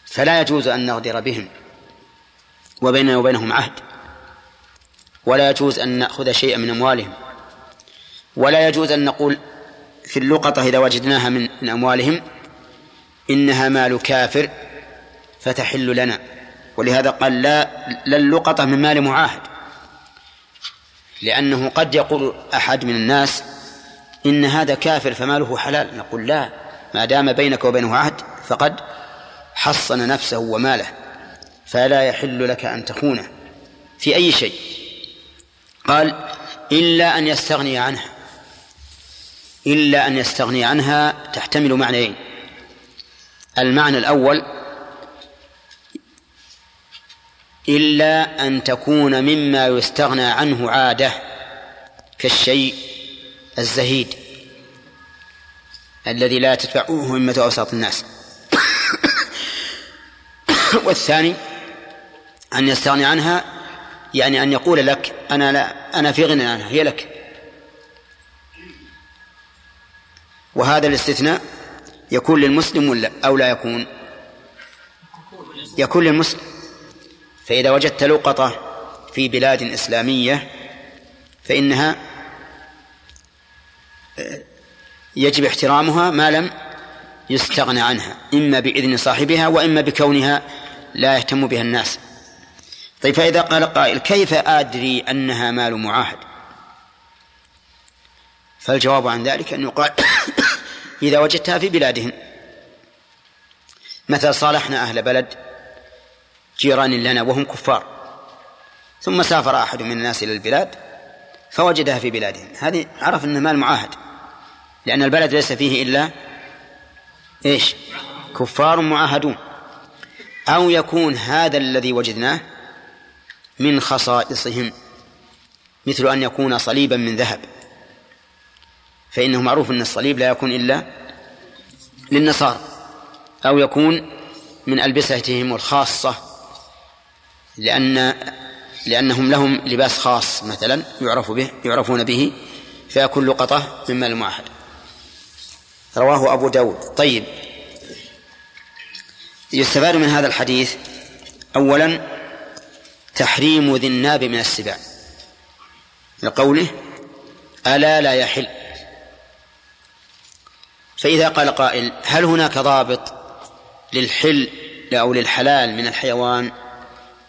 فلا يجوز أن نغدر بهم وبيننا وبينهم عهد، ولا يجوز أن نأخذ شيئا من أموالهم، ولا يجوز أن نقول في اللقطة إذا وجدناها من أموالهم إنها مال كافر فتحل لنا. ولهذا قال لا اللقطة من مال معاهد، لأنه قد يقول أحد من الناس إن هذا كافر فماله حلال، نقول لا، ما دام بينك وبينه عهد فقد حصن نفسه وماله فلا يحل لك أن تخونه في أي شيء. قال إلا أن يستغني عنها. إلا أن يستغني عنها تحتمل معنيين: المعنى الأول إلا أن تكون مما يستغنى عنه عادة، كالشيء الزهيد الذي لا تتبعه همة أوساط الناس. والثاني أن يستغني عنها يعني أن يقول لك أنا في غنى عنها، هي لك، وهذا الاستثناء يكون للمسلم ولا أو لا يكون؟ يكون للمسلم. فإذا وجدت لقطة في بلاد إسلامية فإنها يجب احترامها ما لم يستغنى عنها، إما بإذن صاحبها وإما بكونها لا يهتم بها الناس. طيب، فإذا قال قائل كيف أدري أنها مال معاهد؟ فالجواب عن ذلك أن يقال إذا وجدتها في بلادهم، مثلا صالحنا أهل بلد جيران لنا وهم كفار، ثم سافر أحد من الناس إلى البلاد فوجدها في بلادهم، هذه عرف أنها مال معاهد، لأن البلد ليس فيه إلا إيش؟ كفار معاهدون. أو يكون هذا الذي وجدناه من خصائصهم، مثل أن يكون صليبا من ذهب، فإنه معروف أن الصليب لا يكون إلا للنصارى. أو يكون من ألبستهم الخاصة، لأنهم لهم لباس خاص مثلا يعرف به، يعرفون به، فيكون لقطة مما المعاهد. رواه أبو داود. طيب، يستفاد من هذا الحديث أولا تحريم ذي الناب من السباع، لقوله ألا لا يحل. فإذا قال قائل هل هناك ضابط للحل أو للحلال من الحيوان؟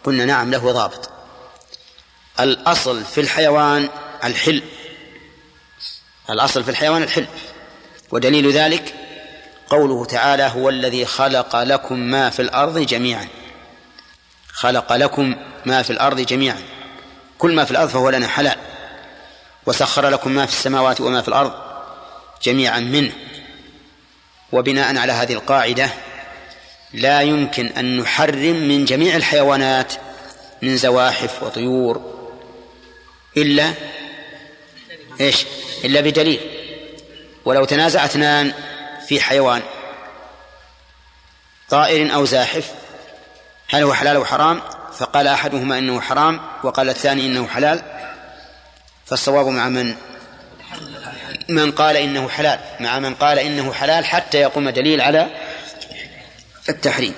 قلنا نعم له ضابط. الأصل في الحيوان الحل، الأصل في الحيوان الحل، ودليل ذلك قوله تعالى هو الذي خلق لكم ما في الأرض جميعا، خلق لكم ما في الأرض جميعا، كل ما في الأرض فهو لنا حلال، وسخر لكم ما في السماوات وما في الأرض جميعا منه. وبناء على هذه القاعدة لا يمكن أن نحرم من جميع الحيوانات، من زواحف وطيور، إلا إيش؟ إلا بدليل. ولو تنازع اثنان في حيوان طائر أو زاحف هل هو حلال وحرام، فقال أحدهما إنه حرام وقال الثاني إنه حلال، فالصواب مع من قال إنه حلال، مع من قال إنه حلال، حتى يقوم دليل على التحريم.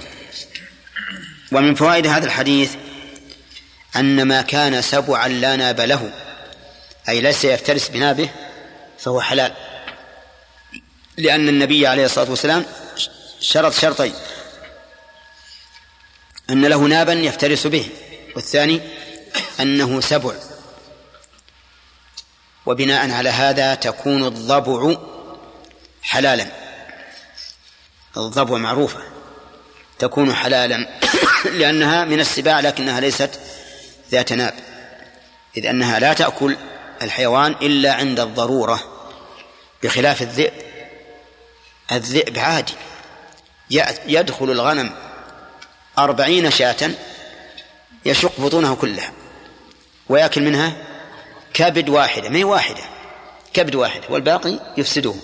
ومن فوائد هذا الحديث أن ما كان سبعا لا ناب له، أي ليس يفترس بنابه، فهو حلال، لأن النبي عليه الصلاة والسلام شرط شرطين، أن له نابا يفترس به، والثاني أنه سبع. وبناء على هذا تكون الضبع حلالا، الضبع معروفة تكون حلالا لأنها من السباع لكنها ليست ذات ناب، إذ أنها لا تأكل الحيوان إلا عند الضرورة، بخلاف الذئب. الذئب عادي يدخل الغنم 40 شاة يشق بطونها كلها ويأكل منها كبد واحدة، ما هي واحدة، كبد واحد، والباقي يفسده.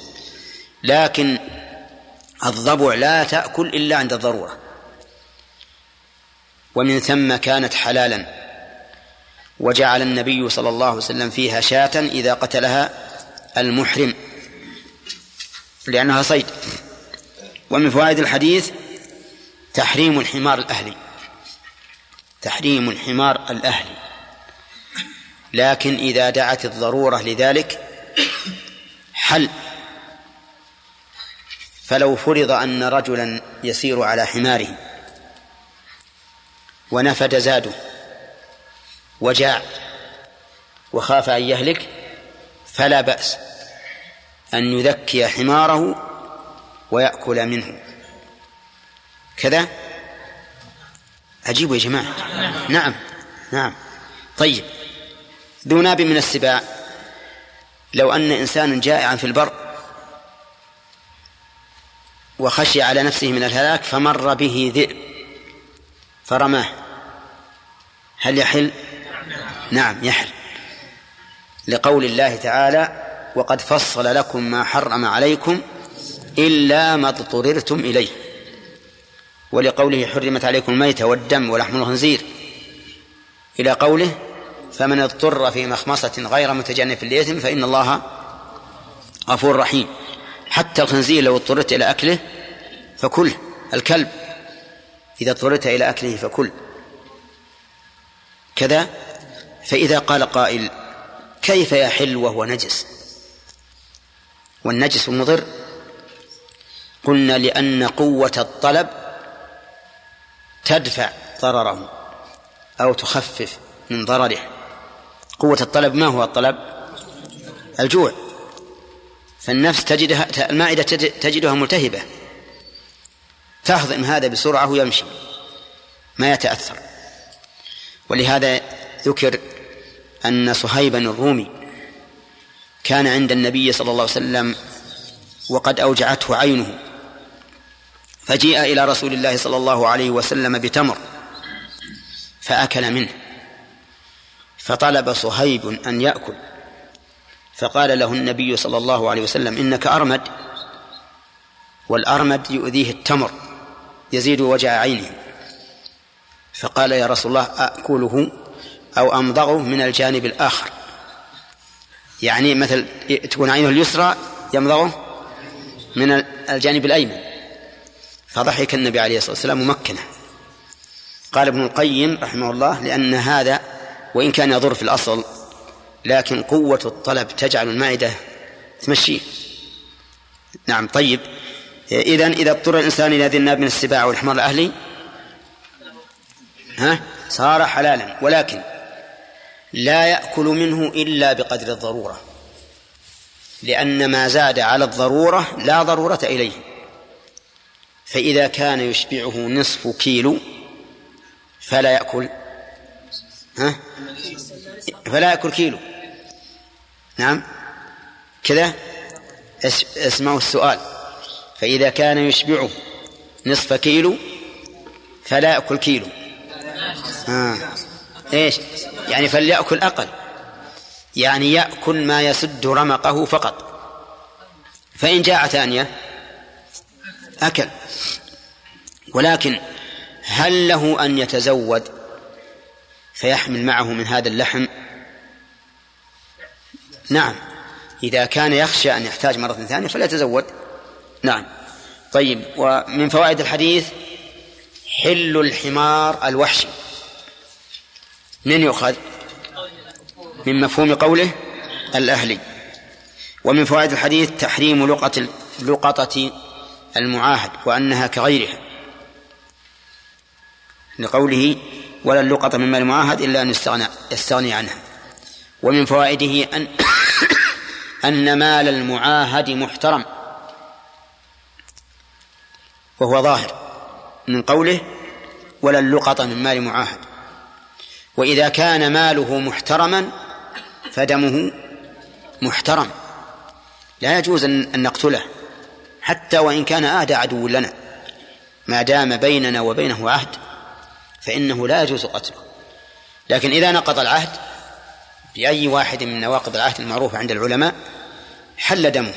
لكن الضبع لا تأكل إلا عند الضرورة، ومن ثم كانت حلالا. وجعل النبي صلى الله عليه وسلم فيها شاة إذا قتلها المحرم لأنها صيد. ومن فوائد الحديث تحريم الحمار الأهلي، تحريم الحمار الأهلي، لكن إذا دعت الضرورة لذلك حل. فلو فرض أن رجلا يسير على حماره ونفد زاده وجاع وخاف أن يهلك، فلا بأس أن يذكي حماره ويأكل منه. كذا عجيب يا جماعة. نعم نعم. طيب، ذو ناب من السباع، لو أن إنسانا جائعا في البر وخشي على نفسه من الهلاك فمر به ذئب فرماه، هل يحل؟ نعم يحل، لقول الله تعالى وقد فصل لكم ما حرم عليكم إلا ما اضطررتم إليه، ولقوله حرمت عليكم الميتة والدم ولحم الخنزير، إلى قوله فمن اضطر في مخمصة غير متجانف لإثم فإن الله غفور رحيم. حتى الخنزير لو اضطرت إلى أكله فكل، الكلب إذا اضطرت إلى أكله فكل كذا. فإذا قال قائل كيف يحل وهو نجس والنجس المضر؟ قلنا لأن قوة الطلب تدفع ضرره أو تخفف من ضرره. قوة الطلب، ما هو الطلب؟ الجوع. فالنفس تجدها، المائدة تجدها ملتهبة، تهضم هذا بسرعة ويمشي ما يتأثر. ولهذا ذكر أن صهيبا الرومي كان عند النبي صلى الله عليه وسلم وقد أوجعته عينه، فجيء إلى رسول الله صلى الله عليه وسلم بتمر فأكل منه، فطلب صهيب أن يأكل، فقال له النبي صلى الله عليه وسلم إنك أرمد، والأرمد يؤذيه التمر يزيد وجع عينه، فقال يا رسول الله أأكله أو أمضغه من الجانب الآخر، يعني مثل تكون عينه اليسرى يمضغه من الجانب الأيمن. فضحك النبي عليه الصلاة والسلام ممكنه. قال ابن القيم رحمه الله لأن هذا وإن كان يضر في الأصل لكن قوة الطلب تجعل المعدة تمشيه. نعم. طيب إذا اضطر الإنسان إلى ذي الناب من السباع والحمار الأهلي صار حلالا، ولكن لا يأكل منه إلا بقدر الضرورة، لأن ما زاد على الضرورة لا ضرورة إليه. فإذا كان يشبعه نصف كيلو فلا يأكل كيلو. نعم كذا. اسمعوا السؤال. فإذا كان يشبعه نصف كيلو فلا يأكل كيلو. إيش يعني فليأكل أقل؟ يعني يأكل ما يسد رمقه فقط، فإن جاء ثانية أكل. ولكن هل له أن يتزود فيحمل معه من هذا اللحم؟ نعم، إذا كان يخشى أن يحتاج مرة ثانية فلا يتزود. نعم. طيب، ومن فوائد الحديث حل الحمار الوحشي. من يؤخذ؟ من مفهوم قوله الأهلي. ومن فوائد الحديث تحريم لقطة المعاهد وأنها كغيرها، لقوله ولا اللقطة مما المعاهد إلا أن يستغني عنها. ومن فوائده أن مال المعاهد محترم، وهو ظاهر من قوله ولا اللقطة من مال معاهد. وإذا كان ماله محترما فدمه محترم، لا يجوز أن نقتله حتى وإن كان أعدى عدو لنا، ما دام بيننا وبينه عهد فإنه لا يجوز قتله. لكن إذا نقض العهد بأي واحد من نواقض العهد المعروفة عند العلماء حل دمه.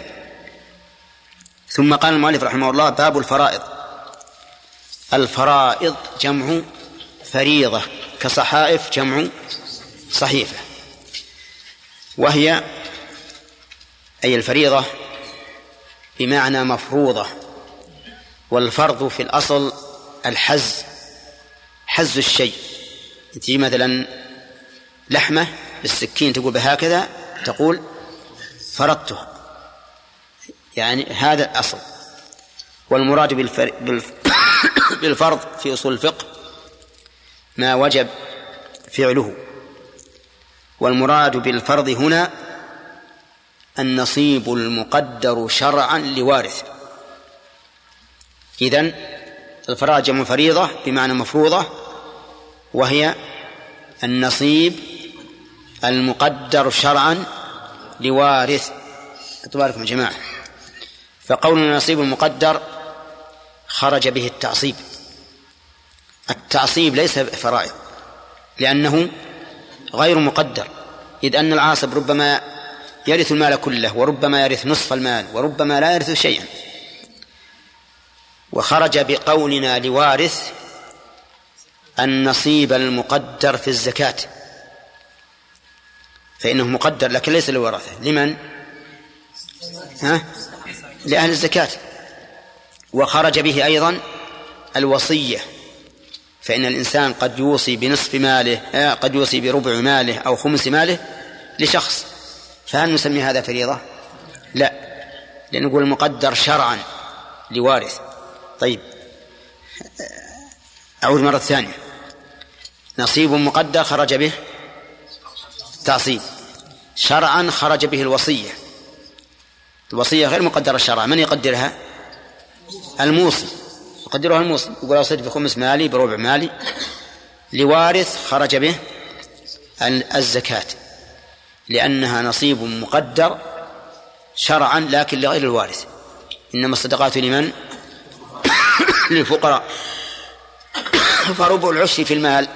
ثم قال المؤلف رحمه الله باب الفرائض. الفرائض جمع فريضة، كصحائف جمع صحيفة، وهي أي الفريضة بمعنى مفروضة. والفرض في الأصل الحز، حز الشيء. تجي مثلا لحمة بالسكين تقول بهكذا، تقول فرضتها، يعني هذا الأصل. والمراد بالفرض في أصول الفقه ما وجب فعله. والمراد بالفرض هنا النصيب المقدر شرعا لوارث. إذن الفرائض جمع فريضة بمعنى مفروضة، وهي النصيب المقدر شرعا لوارث. أتباركم يا جماعة. فقولنا نصيب المقدر خرج به التعصيب. التعصيب ليس فرائض لأنه غير مقدر، إذ أن العاصب ربما يرث المال كله، وربما يرث نصف المال، وربما لا يرث شيئا. وخرج بقولنا لوارث النصيب المقدر في الزكاة، فإنه مقدر لكن ليس لورثه. لمن؟ لأهل الزكاة. وخرج به أيضا الوصية، فإن الإنسان قد يوصي بنصف ماله، قد يوصي بربع ماله أو خمس ماله لشخص، فهل نسمي هذا فريضة؟ لا، لنقول المقدر شرعا لوارث. طيب، أعود مرة ثانية. نصيب مقدر خرج به تعصيب، شرعا خرج به الوصية. الوصية غير مقدرة شرعا، من يقدرها؟ الموصي، يقدرها الموصي، يقول أوصيت بخمس مالي بربع مالي لوارث خرج به الزكاة، لأنها نصيب مقدر شرعا لكن لغير الوارث. إنما الصدقات لمن؟ للفقراء. فربع العشر في المال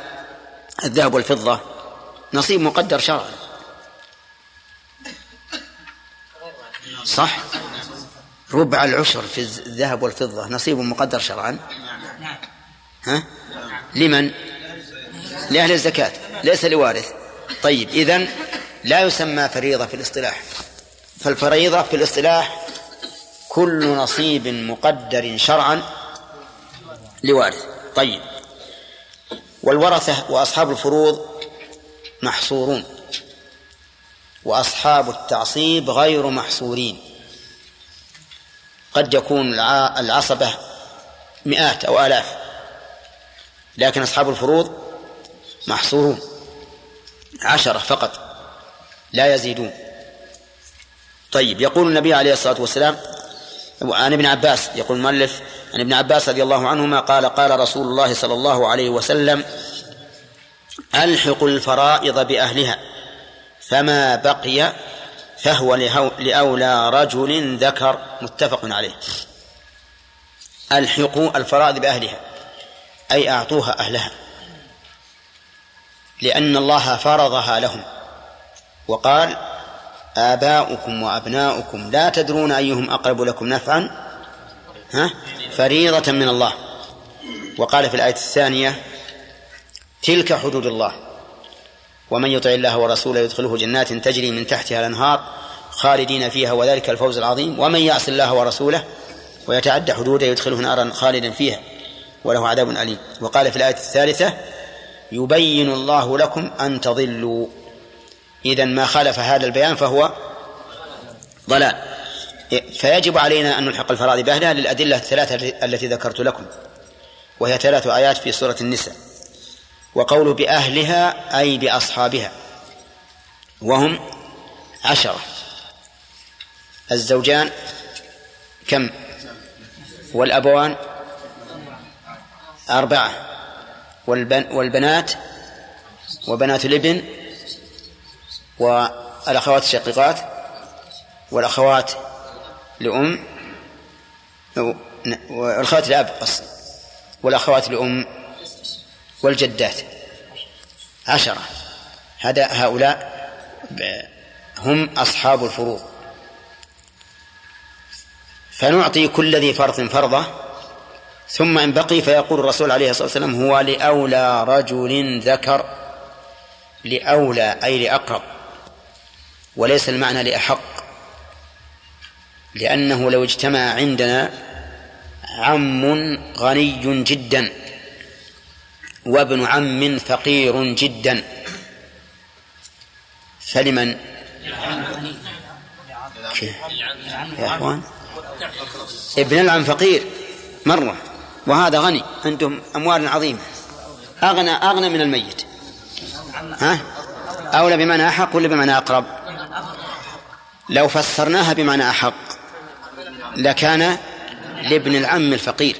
الذهب والفضة نصيب مقدر شرعا، صح؟ ربع العشر في الذهب والفضة نصيب مقدر شرعا، ها؟ لمن؟ لأهل الزكاة، ليس لوارث. طيب، إذن لا يسمى فريضة في الاصطلاح. فالفريضة في الاصطلاح كل نصيب مقدر شرعا لوارث. طيب، والورثة وأصحاب الفروض محصورون، وأصحاب التعصيب غير محصورين، قد يكون العصبة مئات أو آلاف، لكن أصحاب الفروض محصورون 10 فقط لا يزيدون. طيب، يقول النبي عليه الصلاة والسلام عن ابن عباس، يقول المؤلف عن ابن عباس رضي الله عنهما قال: قال رسول الله صلى الله عليه وسلم: ألحقوا الفرائض بأهلها، فما بقي فهو لأولى رجل ذكر. متفق عليه. ألحقوا الفرائض بأهلها أي أعطوها أهلها، لأن الله فرضها لهم وقال: آباؤكم وأبناؤكم لا تدرون أيهم أقرب لكم نفعا، ها؟ فريضة من الله. وقال في الآية الثانية: تلك حدود الله، ومن يطع الله ورسوله يدخله جنات تجري من تحتها الأنهار خالدين فيها وذلك الفوز العظيم، ومن يعص الله ورسوله ويتعدى حدوده يدخله نارا خالدا فيها وله عذاب أليم. وقال في الآية الثالثة: يبين الله لكم أن تضلوا. إذن ما خالف هذا البيان فهو ضلال. فيجب علينا أن نلحق الفرائض بأهلها للأدلة الثلاثة التي ذكرت لكم، وهي 3 آيات في سورة النساء. وقوله بأهلها أي بأصحابها، وهم 10، الزوجان كم؟ والأبوان 4، والبنات وبنات الابن والأخوات الشقيقات والأخوات لأم والأخوات لأب أصلا والأخوات لأم والجدات 10. هؤلاء هم أصحاب الفروض. فنعطي كل ذي فرض فرضه، ثم إن بقي فيقول الرسول عليه الصلاة والسلام: هو لأولى رجل ذكر. لأولى أي لأقرب، وليس المعنى لأحق، لأنه لو اجتمع عندنا عم غني جدا وابن عم فقير جدا، فلمن؟ يا أخوان، ابن العم فقير مرة وهذا غني، عندهم أموال عظيمة، أغنى من الميت، ها؟ أولى بمعنى أحق ولا بمعنى أقرب؟ لو فسرناها بمعنى أحق لكان لابن العم الفقير،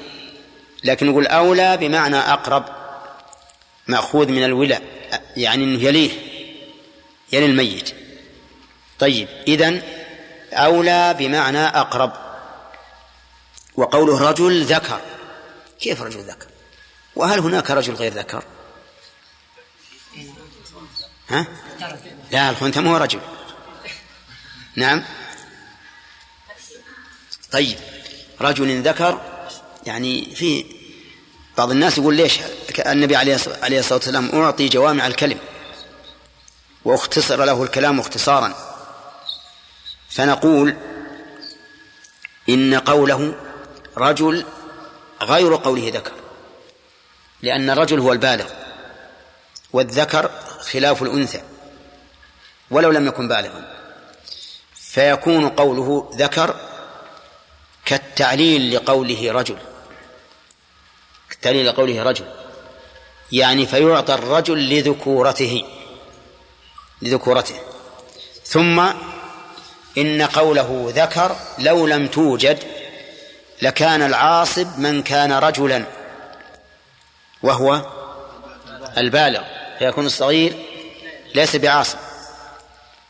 لكن نقول أولى بمعنى أقرب، مأخوذ من الولاء، يعني أنه يليه، يلي الميت. طيب، إذن أولى بمعنى أقرب. وقوله رجل ذكر، كيف رجل ذكر؟ وهل هناك رجل غير ذكر؟ ها؟ لا، الخنثى مو رجل. نعم. طيب، رجل ذكر يعني في بعض الناس يقول ليش النبي عليه الصلاة والسلام أعطي جوامع الكلم واختصر له الكلام اختصارا؟ فنقول إن قوله رجل غير قوله ذكر، لأن الرجل هو البالغ والذكر خلاف الأنثى ولو لم يكن بالغا، فيكون قوله ذكر كالتعليل لقوله رجل، كالتعليل لقوله رجل، يعني فيعطى الرجل لذكورته. ثم إن قوله ذكر لو لم توجد لكان العاصب من كان رجلا وهو البالغ، فيكون الصغير ليس بعاصب،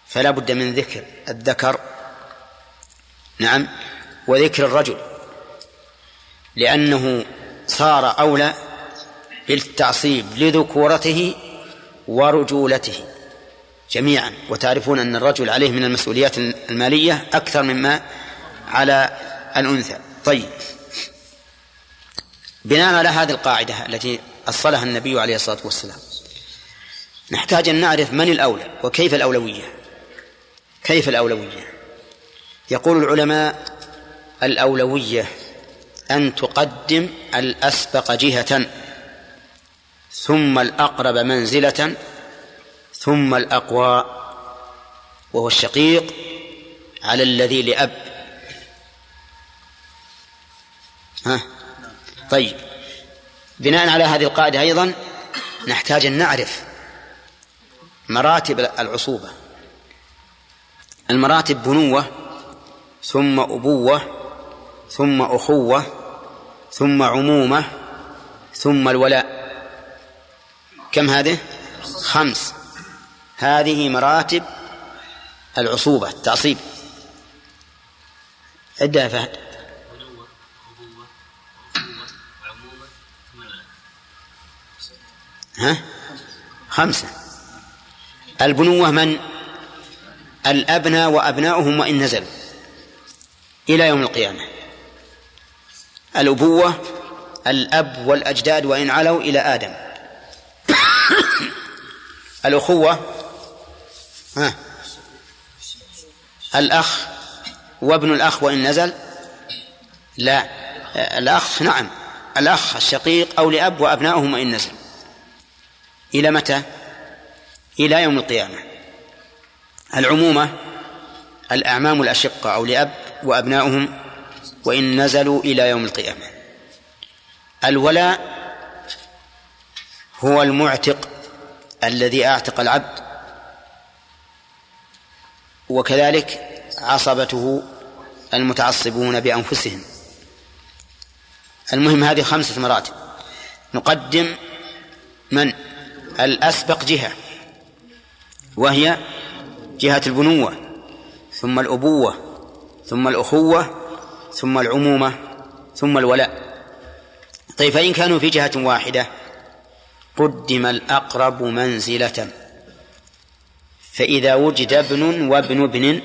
فلا بد من ذكر الذكر نعم وذكر الرجل، لأنه صار أولى بالتعصيب لذكورته ورجولته جميعا. وتعرفون أن الرجل عليه من المسؤوليات المالية أكثر مما على الأنثى. طيب، بناء على هذه القاعدة التي أصلها النبي عليه الصلاة والسلام نحتاج أن نعرف من الأولى وكيف الأولوية. كيف الأولوية؟ يقول العلماء الأولوية أن تقدم الأسبق جهة، ثم الأقرب منزلة، ثم الأقوى وهو الشقيق على الذي لأب. ها؟ طيب، بناء على هذه القاعدة أيضا نحتاج أن نعرف مراتب العصوبة. المراتب بنوة، ثم أبوة، ثم أخوة، ثم عمومة، ثم الولاء. كم هذه؟ 5. هذه مراتب العصوبة التعصيب. عدها فهد. بنوة، أبوة، عمومة، ولاء. ها؟ 5. البنوة من؟ الأبناء وأبناؤهم وإن نزل إلى يوم القيامة. الأبوة الأب والأجداد وإن علوا إلى آدم. الأخوة ها الأخ وابن الأخ وإن نزل، لا الأخ نعم الأخ الشقيق أو لأب وأبناؤهم وإن نزل. إلى متى؟ إلى يوم القيامة. العمومة الأعمام الأشقة أو لأب وأبناؤهم وإن نزلوا إلى يوم القيامة. الولاء هو المعتق الذي أعتق العبد، وكذلك عصبته المتعصبون بأنفسهم. المهم هذه 5 مراتب. نقدم من؟ الأسبق جهة، وهي جهة البنوة، ثم الأبوة، ثم الأخوة، ثم العمومة، ثم الولاء. طيب، فإن كانوا في جهة واحدة قدم الأقرب منزلة، فإذا وجد ابن وابن ابن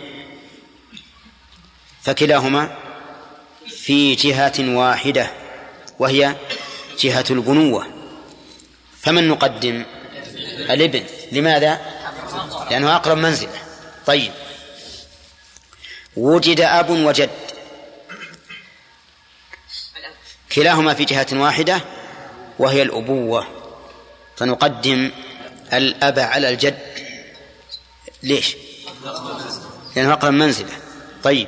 فكلاهما في جهة واحدة وهي جهة البنوة، فمن نقدم؟ الابن. لماذا؟ لأنه أقرب منزلة. طيب، وجد أب وجد كلاهما في جهة واحدة وهي الأبوة، فنقدم الأب على الجد. ليش؟ لأنه أقرب منزلة. طيب،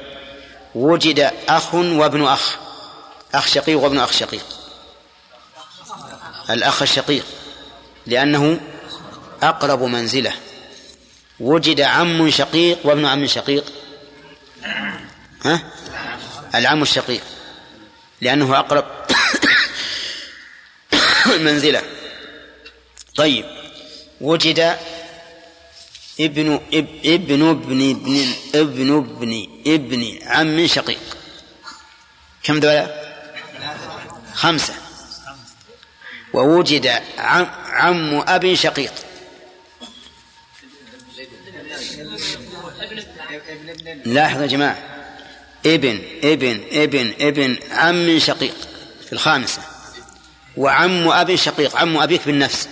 وجد أخ وابن أخ، أخ شقيق وابن أخ شقيق، الأخ الشقيق لأنه أقرب منزلة. وجد عم شقيق وابن عم شقيق، ها؟ العم الشقيق لأنه أقرب منزلة. طيب، وجد ابن عم شقيق. كم ذولا؟ 5. ووجد عم أب شقيق. لاحظوا يا جماعة، ابن ابن ابن ابن عم شقيق في 5، وعم أب شقيق، عم أبيك بالنفس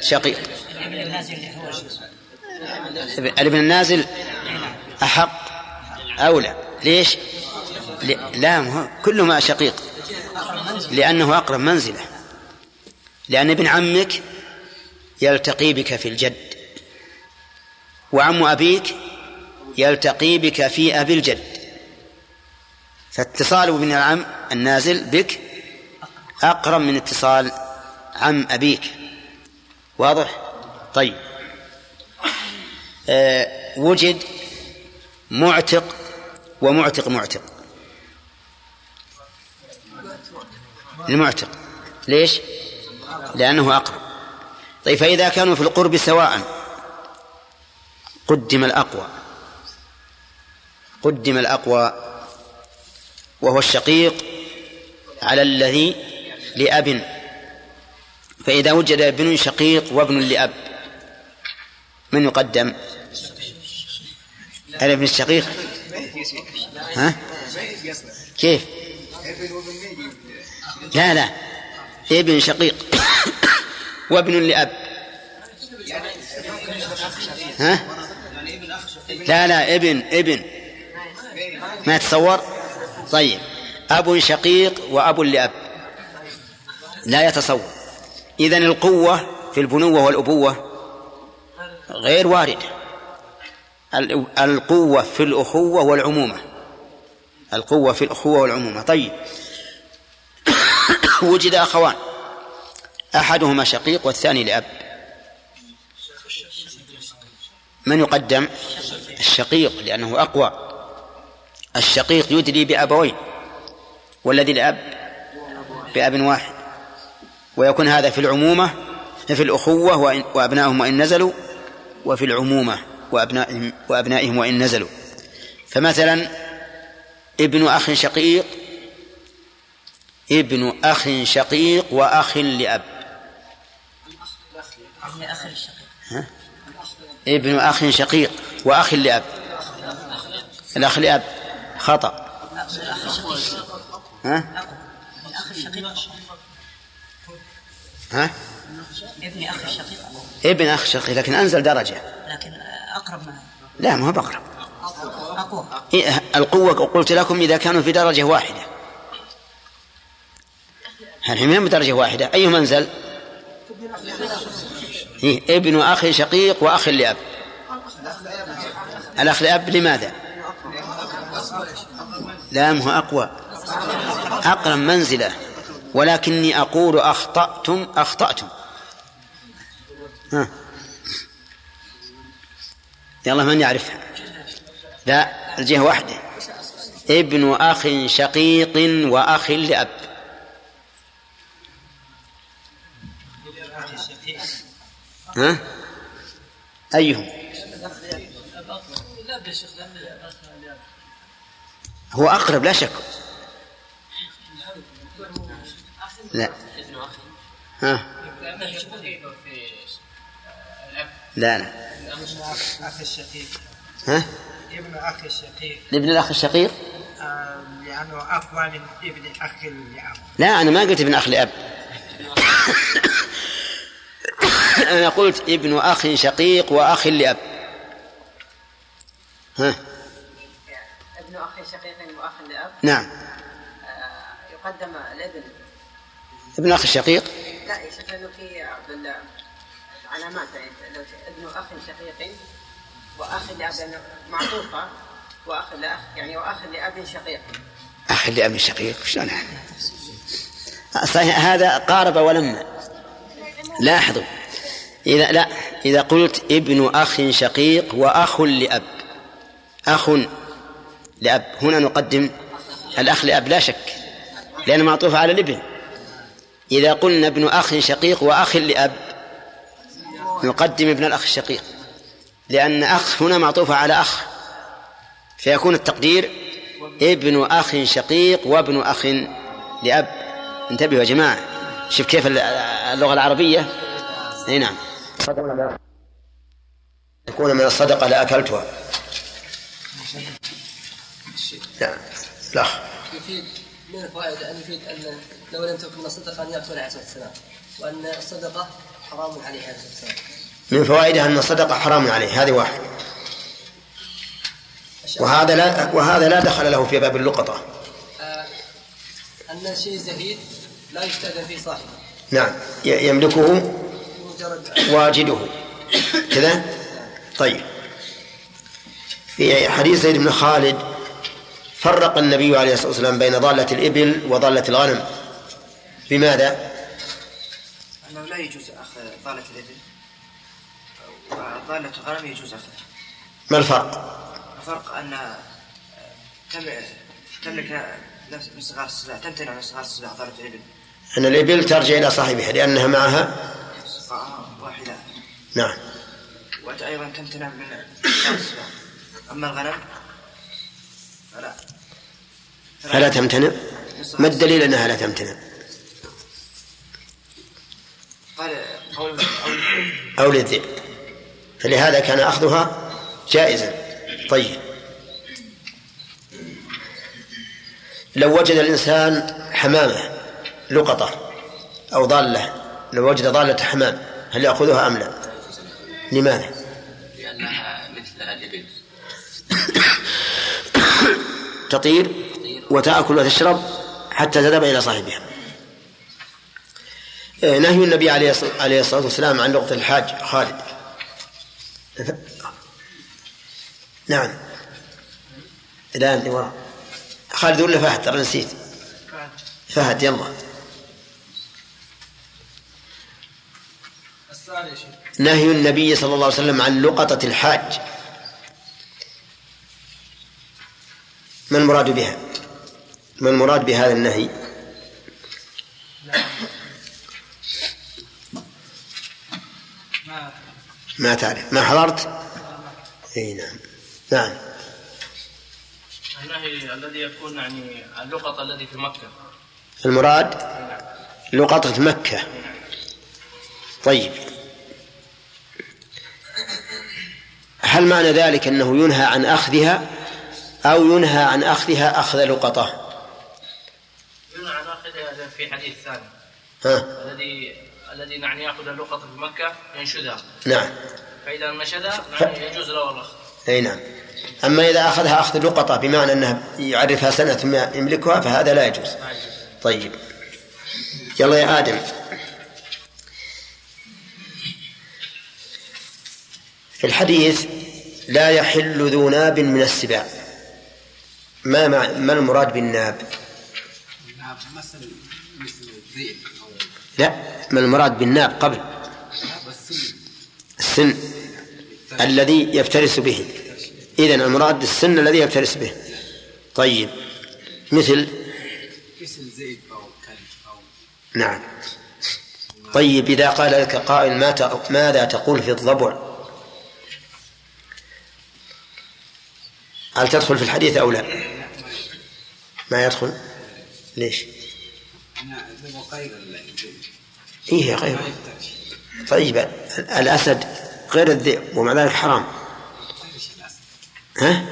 شقيق. الابن النازل أحق أولى. ليش؟ لا كلهما شقيق لأنه أقرب منزلة، لأن ابن عمك يلتقي بك في الجد، وعم أبيك يلتقي بك في أبي الجد، فاتصال ابن العم النازل بك أقرب من اتصال عم أبيك. واضح؟ طيب. وجد معتق ومعتق معتق. المعتق ليش؟ لأنه أقرب. طيب، فإذا كانوا في القرب سواء قدم الأقوى، قدم الأقوى وهو الشقيق على الذي لأب، فإذا وجد ابن شقيق وابن لأب من يقدم؟ الابن الشقيق. ها؟ كيف؟ لا ابن شقيق وابن لأب. ها؟ لا ابن ما تصور. طيب، أب شقيق وأب لأب لا يتصور. إذن القوة في البنوة والأبوة غير واردة، القوة في الأخوة والعمومة، القوة في الأخوة والعمومة. طيب، وجد أخوان أحدهما شقيق والثاني لأب، من يقدم؟ الشقيق لأنه أقوى. الشقيق يدري بأبوين والذي لأب بأب واحد، ويكون هذا في العمومة في الأخوة وأبنائهم وإن نزلوا، وفي العمومة وأبنائهم وإن نزلوا. فمثلا ابن أخ شقيق وأخ لأب. ابن أخ شقيق وأخ لأب، الأخ لأب خطأ. ها؟ ها؟ ابن أخ شقيق لكن أنزل درجة، لكن أقرب معه. لا، ما هو أقرب، أقوى. القوة قلت لكم إذا كانوا في درجة واحدة، الحين بدرجة واحدة أي منزل؟ ابن أخ شقيق وأخ لأب. الأخ لأب لماذا؟ لا، ما هو أقوى، أقرب منزلة. ولكني أقول أخطأتم. ها، يلا من يعرفها؟ لا، الجهة واحدة. ابن أخ شقيق وأخ لأب. ها، أيهم؟ هو أقرب لا شك. لا. ها. لا. ها؟ ابن الأخ الشقيق لأنه أقوى من ابن أخ لأب. لا، أنا ما قلت ابن أخ لأب. أنا قلت ابن أخ شقيق وأخ لأب. ها؟ ابن أخ شقيق وأخ لأب. نعم. يقدم الابن. ابن أخ شقيق. لا، يشكل في العلامات ابن أخ شقيق وأخ لأب معطوفة، وأخ لأخ يعني وأخ لأب شقيق. أخ لأب شقيق شلون هذا؟ قارب ولما. لاحظوا، إذا قلت ابن أخ شقيق وأخ لأب، أخ لأب، هنا نقدم الأخ لأب لا شك، لأنه معطوف على الابن. إذا قلنا ابن أخ شقيق وأخ لأب نقدم ابن الأخ الشقيق، لأن أخ هنا معطوفة على أخ، فيكون التقدير ابن أخ شقيق وابن أخ لأب. انتبهوا يا جماعة، شوف كيف اللغة العربية. اي نعم. تكون من الصدقة لأكلتها. لا. من الفائدة أن يفيد أن لو لم تكن صدقة أن يأكل عليه السلام، وأن الصدقة حرام عليه عليه السلام. من فوائدها أن الصدقة حرام عليه، هذه واحد. وهذا لا دخل له في باب اللقطة. إلا شيء زهيد لا يجتهد في صاحبه. نعم يملكه واجده كذا. طيب في حديث زيد بن خالد فرق النبي عليه الصلاة والسلام بين ضالة الإبل وضالة الغنم. بماذا؟ أنه لا يجوز أخذ ضالة الإبل وضالة الغنم يجوز أخذها. ما الفرق؟ الفرق أن تملك صغار السباع، تمتنع من صغار السباع ضالة الإبل، أن الإبل ترجع إلى صاحبها لأنها معها صفاء واحدة. نعم، وأيضا تمتنع من صغار السباع. أما الغنم فلا تمتنع. ما الدليل أنها لا تمتنع؟ أو للذئب، فلهذا كان أخذها جائزا. طيب لو وجد الإنسان حمامة لقطة أو ضالة، لو وجد ضالة حمام هل يأخذها أم لا؟ لماذا؟ لأنها مثل الإبل تطير وتأكل وتشرب حتى تذهب إلى صاحبها. نهي النبي عليه الصلاة والسلام عن لقطة الحاج خالد. نعم الآن وراء خالد ولا فهد؟ أنا نسيت. فهد يلا. نهي النبي صلى الله عليه وسلم عن لقطة الحاج، ما المراد بها؟ ما المراد بهذا النهي؟ ما تعرف، ما حضرت. اي نعم. نعم النهي الذي يكون يعني اللقط الذي في مكة، المراد لقطة مكة. طيب هل معنى ذلك أنه ينهى عن أخذها أو ينهى عن أخذها أخذ لقطة؟ ينهى عن أخذها في حديث ثاني الذي نعني يأخذ اللقطة في مكة ينشدها. نعم، فإذا نشدها يجوز له الأخذ. أي نعم. أما إذا أخذها أخذ لقطة بمعنى أنه يعرفها سنة ثم يملكها فهذا لا يجوز. طيب يلا يا آدم. في الحديث لا يحل ذو ناب من السباع، ما المراد بالناب؟ لا، ما المراد بالناب قبل السن الذي يفترس به. إذن المراد السن الذي يفترس به. طيب مثل زيد أو كلب أو. نعم. طيب إذا قال لك قائل ماذا تقول في الضبع؟ هل تدخل في الحديث أو لا؟ ما يدخل. ليش؟ إيه غير. طيب الأسد غير الذئب ومع ذلك حرام. ها؟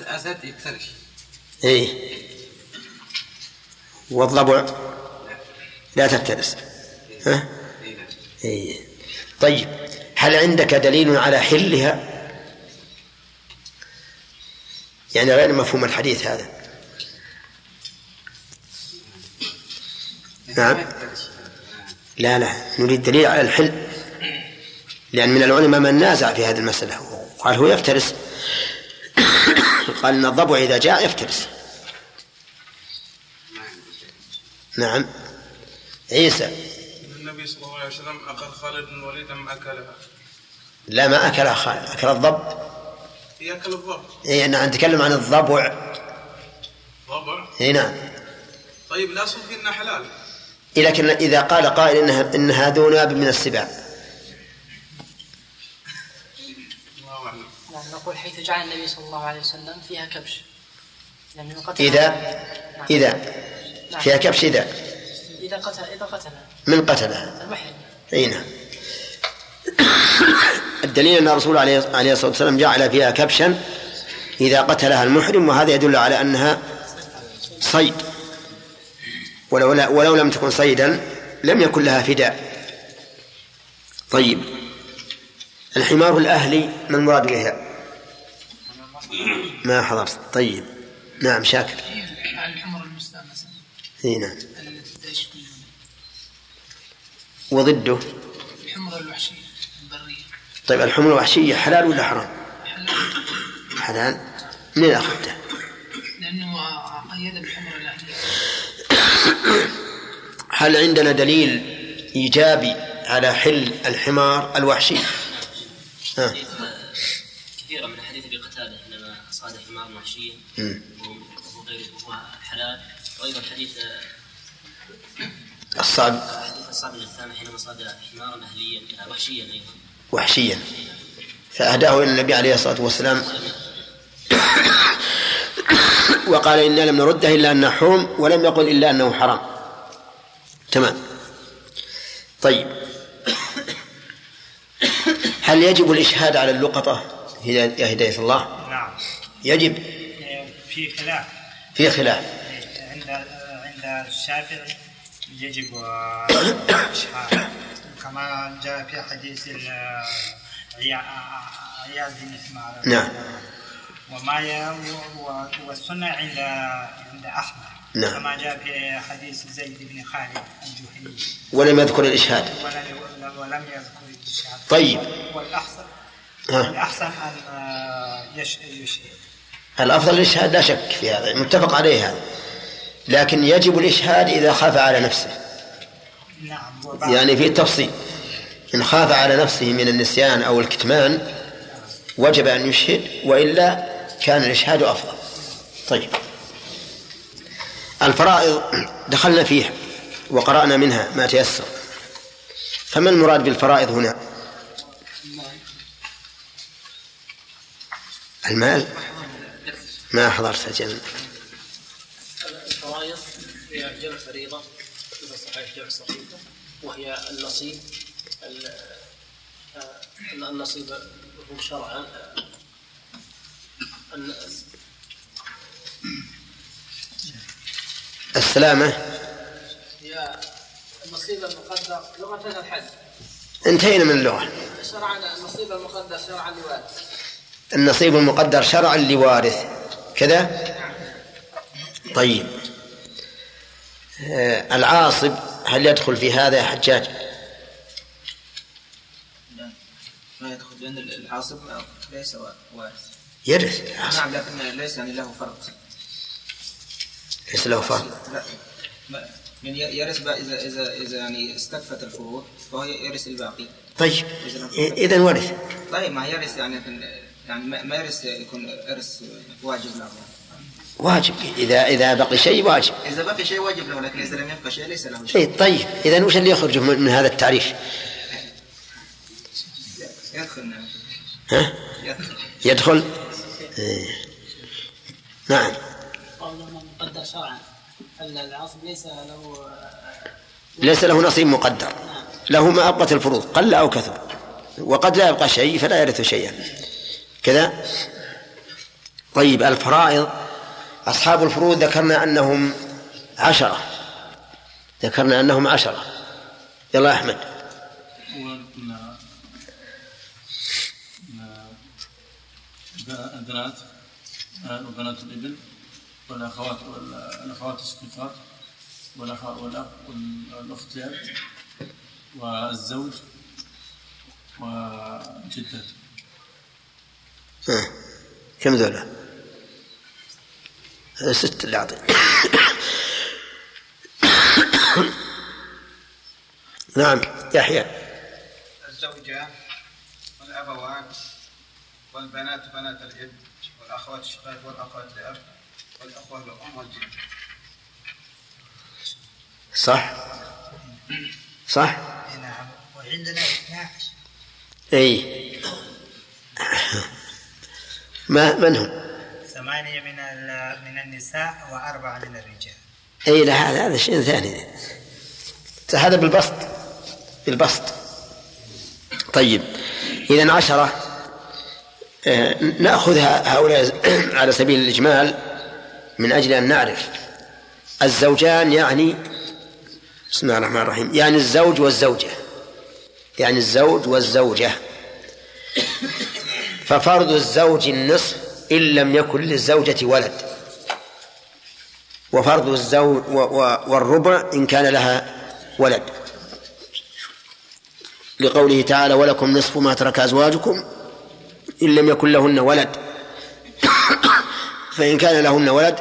الأسد يفترس. إيه. والضبع لا تفترس. ها؟ إيه. طيب هل عندك دليل على حلها؟ يعني غير مفهوم الحديث هذا. نعم. لا نريد دليل على الحل، لأن من العلماء من نازع في هذه المسألة وقال هو يفترس، قال إن الضبع إذا جاء يفترس. نعم عيسى. النبي صلى الله عليه وسلم أكل خالد بن وليد أم أكلها؟ لا ما أكلها خالد، أكل الضب. يأكل الضبع. إيه أنا أتكلم عن الضبع. ضبع. إيه نعم. طيب لا صنف إنها حلال. لكن إذا قال قائل إنها ذو ناب من السباع. نقول حيث جعل النبي صلى الله عليه وسلم فيها كبش. إذا فيها كبش إذا قتلها من قتلها المحرم. أي نعم. الدليل أن الرسول عليه الصلاة والسلام جعل فيها كبشا إذا قتلها المحرم، وهذا يدل على أنها صيد، ولو لم تكن صيدا لم يكن لها فداء. طيب الحمار الأهلي ما المراد بها؟ ما حضرت. طيب نعم شاكر. الحمار المستأنسة. هنا وضده الحمر الوحشية البرية. طيب الحمر الوحشية حلال ولا حرام؟ حلال. من أخذته؟ لأنه قيد بالحمر الوحشية. هل عندنا دليل إيجابي على حل الحمار الوحشي؟ كثيرا من حديث أبي قتادة لما صاد حمار وحشيا وهو حلال، وأيضا حديث الصعب الثاني حينما صاد حمارا أهليا وحشيا أيضا وحشيا فأهداه إلى النبي عليه الصلاة والسلام وقال إنا لم نرده إلا أنه حرم، ولم يقل إلا أنه حرام. تمام. طيب هل يجب الإشهاد على اللقطة يا هداية الله؟ نعم يجب. في خلاف عند الشافعي يجب الإشهاد، كما جاء في حديث عياذ بن اسماعيل. نعم. والسنة عند أحمد. نعم. كما جاء في حديث زيد بن خالد الجهني ولم يذكر الإشهاد. ولم يذكر الإشهاد. طيب والأحسن أن يشهد. الأفضل الإشهاد لا شك في هذا، متفق عليه هذا، لكن يجب الإشهاد إذا خاف على نفسه. نعم. يعني في التفصيل، إن خاف على نفسه من النسيان أو الكتمان وجب أن يشهد، وإلا كان الإشهاد أفضل. طيب الفرائض دخلنا فيها وقرأنا منها ما تيسر، فما المراد بالفرائض هنا؟ المال. ما حضرت جل الفرائض هي جمع فريضة في الصحيح، جمع صحيفة، وهي النصيب هو شرعا السلامة يا النصيب المقدر لغة الحج. انتهينا من اللغة. شرعا النصيب المقدر شرعا لوارث. النصيب المقدر شرعا لوارث كذا. طيب العاصب هل يدخل في هذا يا حجاج؟ لا ما يدخل، لأن العاصب ليس وارث. يرث. نعم لكن ليس له فرض. ليس له فرض. لا من يرث إذا يعني استكفت الفروض فهو يرث الباقي. طيب إذا ورث. طيب ما يرث يعني ما يرث يكون إرث واجب له. واجب إذا بقي شيء واجب. إذا بقي شيء واجب له، لكن إذا لم يبقى شيء ليس له شيء. طيب إذا وش اللي يخرج من هذا التعريف؟ يدخل. ها؟ يدخل. نعم. قوله مقدر شرعا، العاصب ليس له نصيب مقدر، له ما أبقت الفروض قل أو كثر، وقد لا يبقى شيء فلا يرث شيئا كذا. طيب الفرائض أصحاب الفروض ذكرنا أنهم عشرة. يلا أحمد. بنات الابن والأخوات الشقيقات والأختيار والزوج وجدته. كم ذولا؟ 6 اللي أعطي. نعم يحيى. الزوجة والأبوان والبنات بنات الابن والأخوات الشقيقات والأخوات الأب والأخوة الأم والجد. صح. نعم. وعندنا 12. أي ما من هم؟ 8 من النساء و4 من الرجال. أي لا هذا شيء ثاني، هذا بالبسط. طيب إذن 10. نأخذ هؤلاء على سبيل الإجمال من أجل أن نعرف. الزوجان يعني بسم الله الرحمن الرحيم، يعني الزوج والزوجة. ففرض الزوج النصف إن لم يكن للزوجة ولد، وفرض الزوج والربع إن كان لها ولد، لقوله تعالى ولكم نصف ما ترك أزواجكم إن لم يكن لهن ولد، فإن كان لهن ولد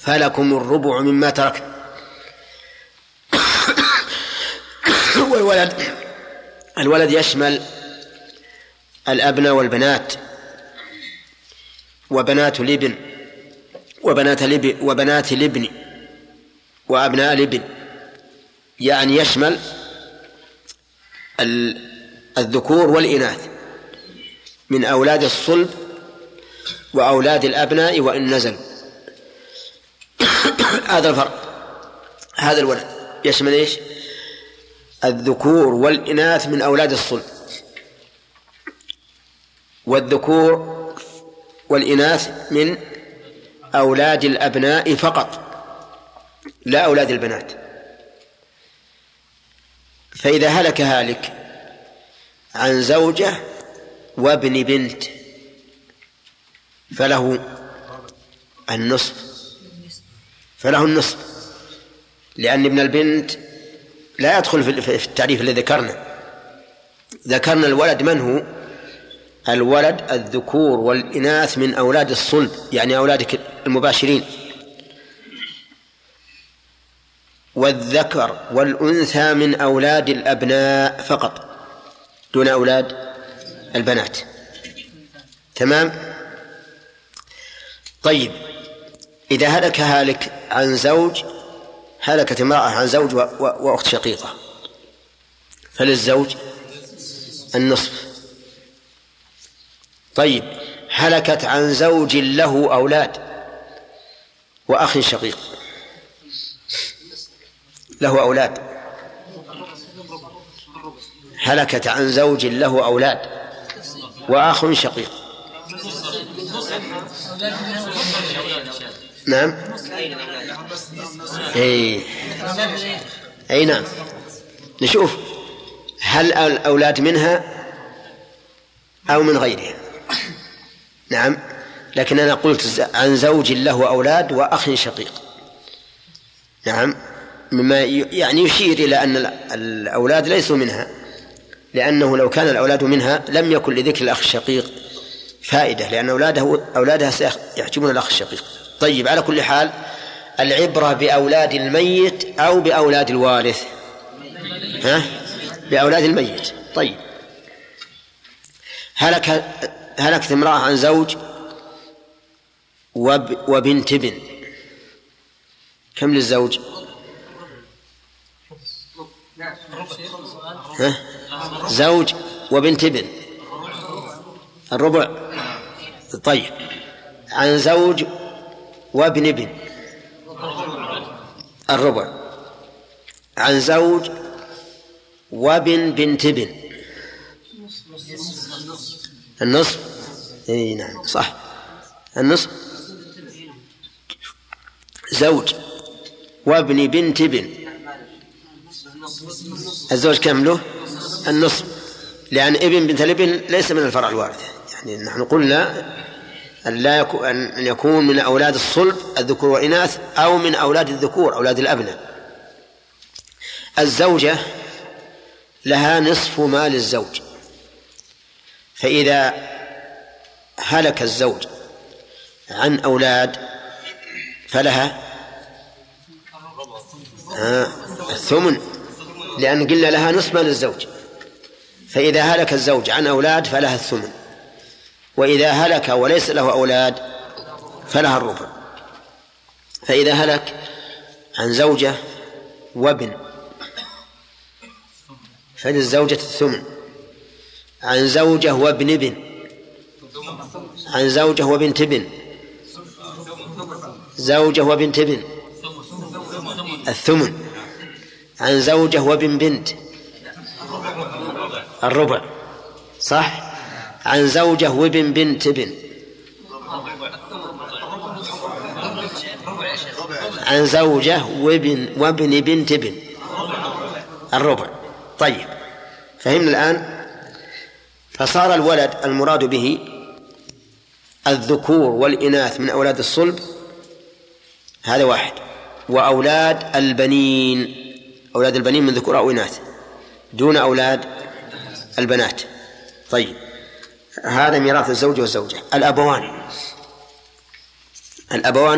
فلكم الربع مما ترك. والولد يشمل الأبناء والبنات وبنات الابن وبنات الابن وأبناء الابن، يعني يشمل الذكور والإناث من أولاد الصلب وأولاد الأبناء وإن نزل. هذا الفرق، هذا الولد يشمل إيش؟ الذكور والإناث من أولاد الصلب، والذكور والإناث من أولاد الأبناء فقط لا أولاد البنات. فإذا هلك هالك عن زوجة وابن بنت فله النصف، لأن ابن البنت لا يدخل في التعريف الذي ذكرنا الولد من هو؟ الولد الذكور والإناث من أولاد الصلب، يعني أولادك المباشرين. والذكر والأنثى من أولاد الأبناء فقط دون أولاد البنات. تمام؟ طيب، إذا هلك هالك عن زوج، هلكت امرأة عن زوج وأخت شقيقة، فللزوج النصف. طيب، هلكت عن زوج له أولاد وأخ شقيق له أولاد، هلكت عن زوج له أولاد وأخ شقيق. نعم، أي نعم. نشوف هل الأولاد منها أو من غيرها. نعم، لكن أنا قلت عن زوج له أولاد وأخ شقيق، نعم، مما يعني يشير إلى أن الأولاد ليسوا منها، لأنه لو كان الأولاد منها لم يكن لذكر الأخ الشقيق فائدة، لأن أولادها سيحجبون الأخ الشقيق. طيب، على كل حال العبرة بأولاد الميت أو بأولاد الوارث؟ ها؟ بأولاد الميت. طيب، هلكت امرأة عن زوج وبنت ابن، كم للزوج؟ ها؟ زوج وبنت ابن الربع. طيب، عن زوج وابن ابن الربع، عن زوج وابن بنت ابن النصف. اي نعم صح، النصف. زوج وابن بنت ابن الزوج كامله النصف، لأن ابن بنت الابن ليس من الفرع الوارث، يعني نحن قلنا أن يكون من أولاد الصلب الذكور والإناث أو من أولاد الذكور أولاد الأبناء. الزوجة لها نصف ما للزوج، فإذا هلك الزوج عن أولاد فلها الثمن، لأن قلنا لها نصف ما للزوج، فإذا هلك الزوج عن أولاد فلها الثمن، وإذا هلك وليس له أولاد فلها الربع. فإذا هلك عن زوجة وابن فللزوجة الثمن، عن زوجة وابن ابن، عن زوجة وبنت ابن، زوجة وبنت ابن الثمن، عن زوجة وابن بنت الربع. صح، عن زوجه وابن بنت ابن، عن زوجه وابن بنت ابن الربع. طيب، فهمنا الآن. فصار الولد المراد به الذكور والإناث من أولاد الصلب هذا واحد. وأولاد البنين، أولاد البنين من ذكور أو إناث دون أولاد البنات. طيب، هذا ميراث الزوج والزوجة. الأبوان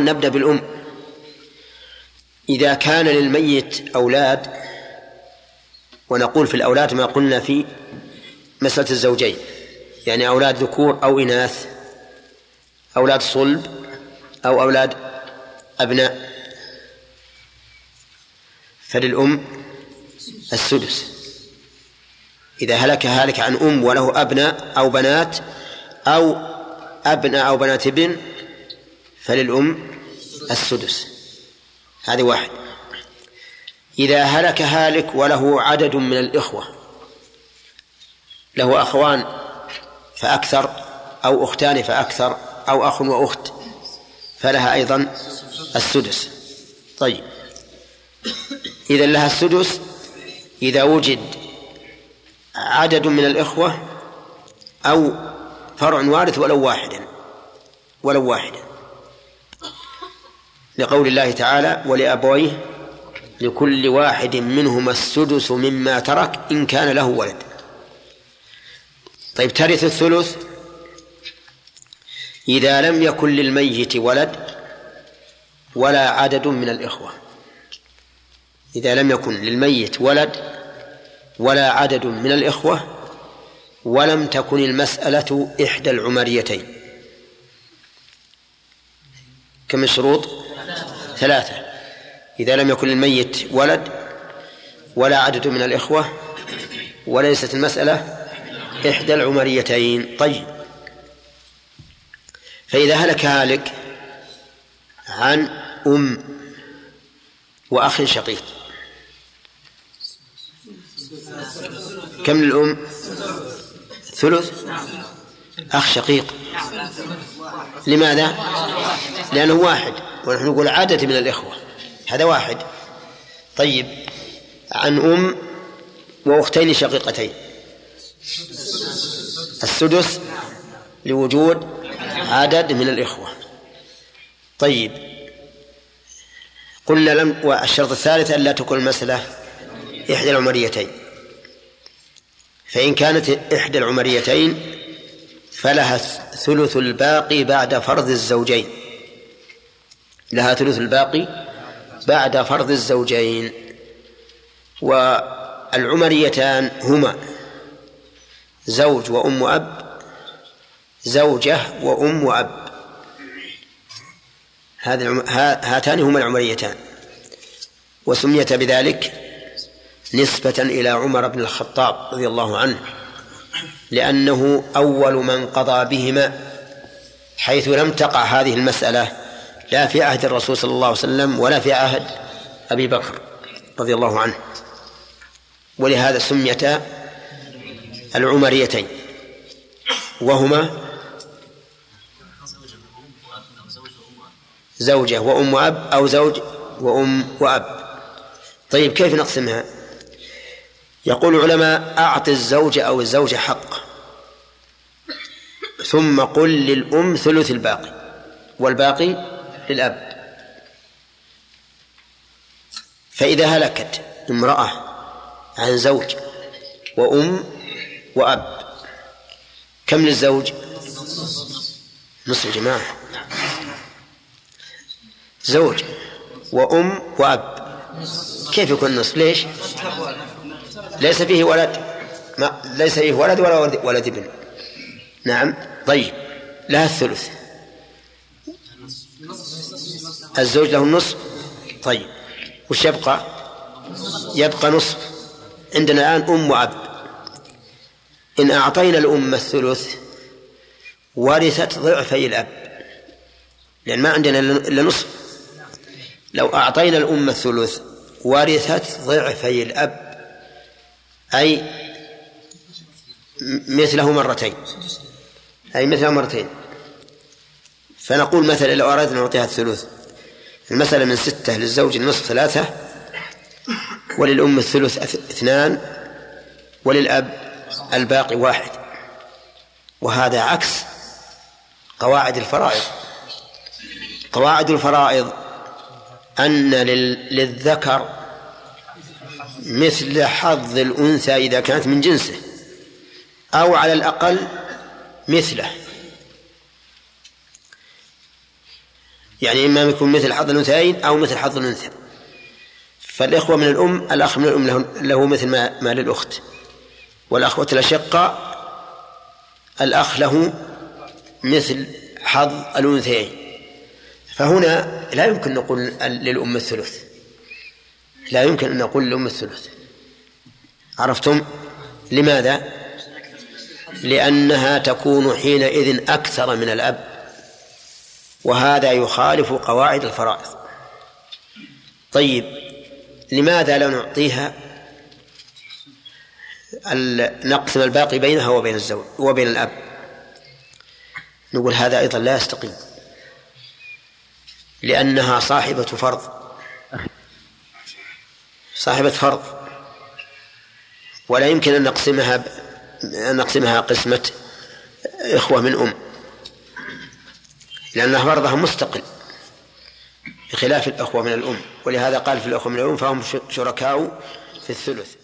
نبدأ بالأم. إذا كان للميت أولاد، ونقول في الأولاد ما قلنا في مسألة الزوجين، يعني أولاد ذكور أو إناث، أولاد صلب أو أولاد أبناء، فللأم السدس. إذا هلك عن أم وله أبناء أو بنات، أو أبناء أو بنات ابن، فللأم السدس. هذه واحد. إذا هلك وله عدد من الإخوة، له أخوان فأكثر أو أختان فأكثر أو أخ وأخت، فلها أيضا السدس. طيب، إذا لها السدس إذا وجد عدد من الإخوة أو فرع وارث ولو واحدا، لقول الله تعالى: ولأبويه لكل واحد منهما السدس مما ترك إن كان له ولد. طيب، ترث الثلث إذا لم يكن للميت ولد ولا عدد من الإخوة. إذا لم يكن للميت ولد ولا عدد من الإخوة، ولم تكن المسألة إحدى العمريتين. كم الشروط؟ 3. إذا لم يكن للميت ولد ولا عدد من الإخوة، وليست المسألة إحدى العمريتين. طيب، فإذا هلك عن أم وأخ شقيق، كم للأم؟ ثلث. أخ شقيق لماذا؟ لأنه واحد، ونحن نقول عدد من الإخوة، هذا واحد. طيب، عن أم وأختين شقيقتين، السدس لوجود عدد من الإخوة. طيب، قلنا والشرط الثالث ألا تكون المسألة إحدى العمريتين، فإن كانت إحدى العمريتين فلها ثلث الباقي بعد فرض الزوجين. لها ثلث الباقي بعد فرض الزوجين. والعمريتان هما زوج وأم وأب، زوجة وأم وأب، هاتان هما العمريتان، وسميت بذلك نسبة إلى عمر بن الخطاب رضي الله عنه، لأنه أول من قضى بهما، حيث لم تقع هذه المسألة لا في عهد الرسول صلى الله عليه وسلم ولا في عهد أبي بكر رضي الله عنه، ولهذا سميتا العمريتين، وهما زوجة وأم وأب أو زوج وأم وأب. طيب، كيف نقسمها؟ يقول العلماء: أعط الزوج أو الزوجة حق، ثم قل للأم ثلث الباقي والباقي للأب. فإذا هلكت امرأة عن زوج وأم وأب، كم للزوج؟ نصف. جماعة، زوج وأم وأب كيف يكون نصف؟ ليش؟ ليس فيه ولد، ليس فيه ولد ولا ولد ابن. نعم. طيب، لها الثلث، الزوج له النصف. طيب، وش يبقى؟ يبقى نصف. عندنا الآن أم وأب، إن أعطينا الأم الثلث ورثت ضعفي الأب، لأن ما عندنا إلا نصف. لو أعطينا الأم الثلث ورثت ضعفي الأب، أي مثله مرتين، فنقول مثلا لو أردنا نعطيها الثلث، المسألة من 6، للزوج النصف 3، وللأم الثلث 2، وللأب الباقي 1. وهذا عكس قواعد الفرائض. قواعد الفرائض أن للذكر مثل حظ الأنثى إذا كانت من جنسه أو على الأقل مثله، يعني إما يكون مثل حظ الأنثيين أو مثل حظ الأنثى. فالإخوة من الأم، الأخ من الأم له مثل ما للأخت، والأخوة الأشقاء الأخ له مثل حظ الأنثيين. فهنا لا يمكن نقول للأم الثلث، لا يمكن أن نقول للأم الثلث. عرفتم؟ لماذا؟ لأنها تكون حينئذ أكثر من الأب، وهذا يخالف قواعد الفرائض. طيب، لماذا لا نعطيها نقسم الباقي بينها وبين الزوج وبين الأب؟ نقول هذا أيضا لا يستقيم، لأنها صاحبة فرض، ولا يمكن أن نقسمها قسمة إخوة من أم، لأن فرضها مستقل بخلاف الأخوة من الأم. ولهذا قال في الأخوة من الأم فهم شركاء في الثلث.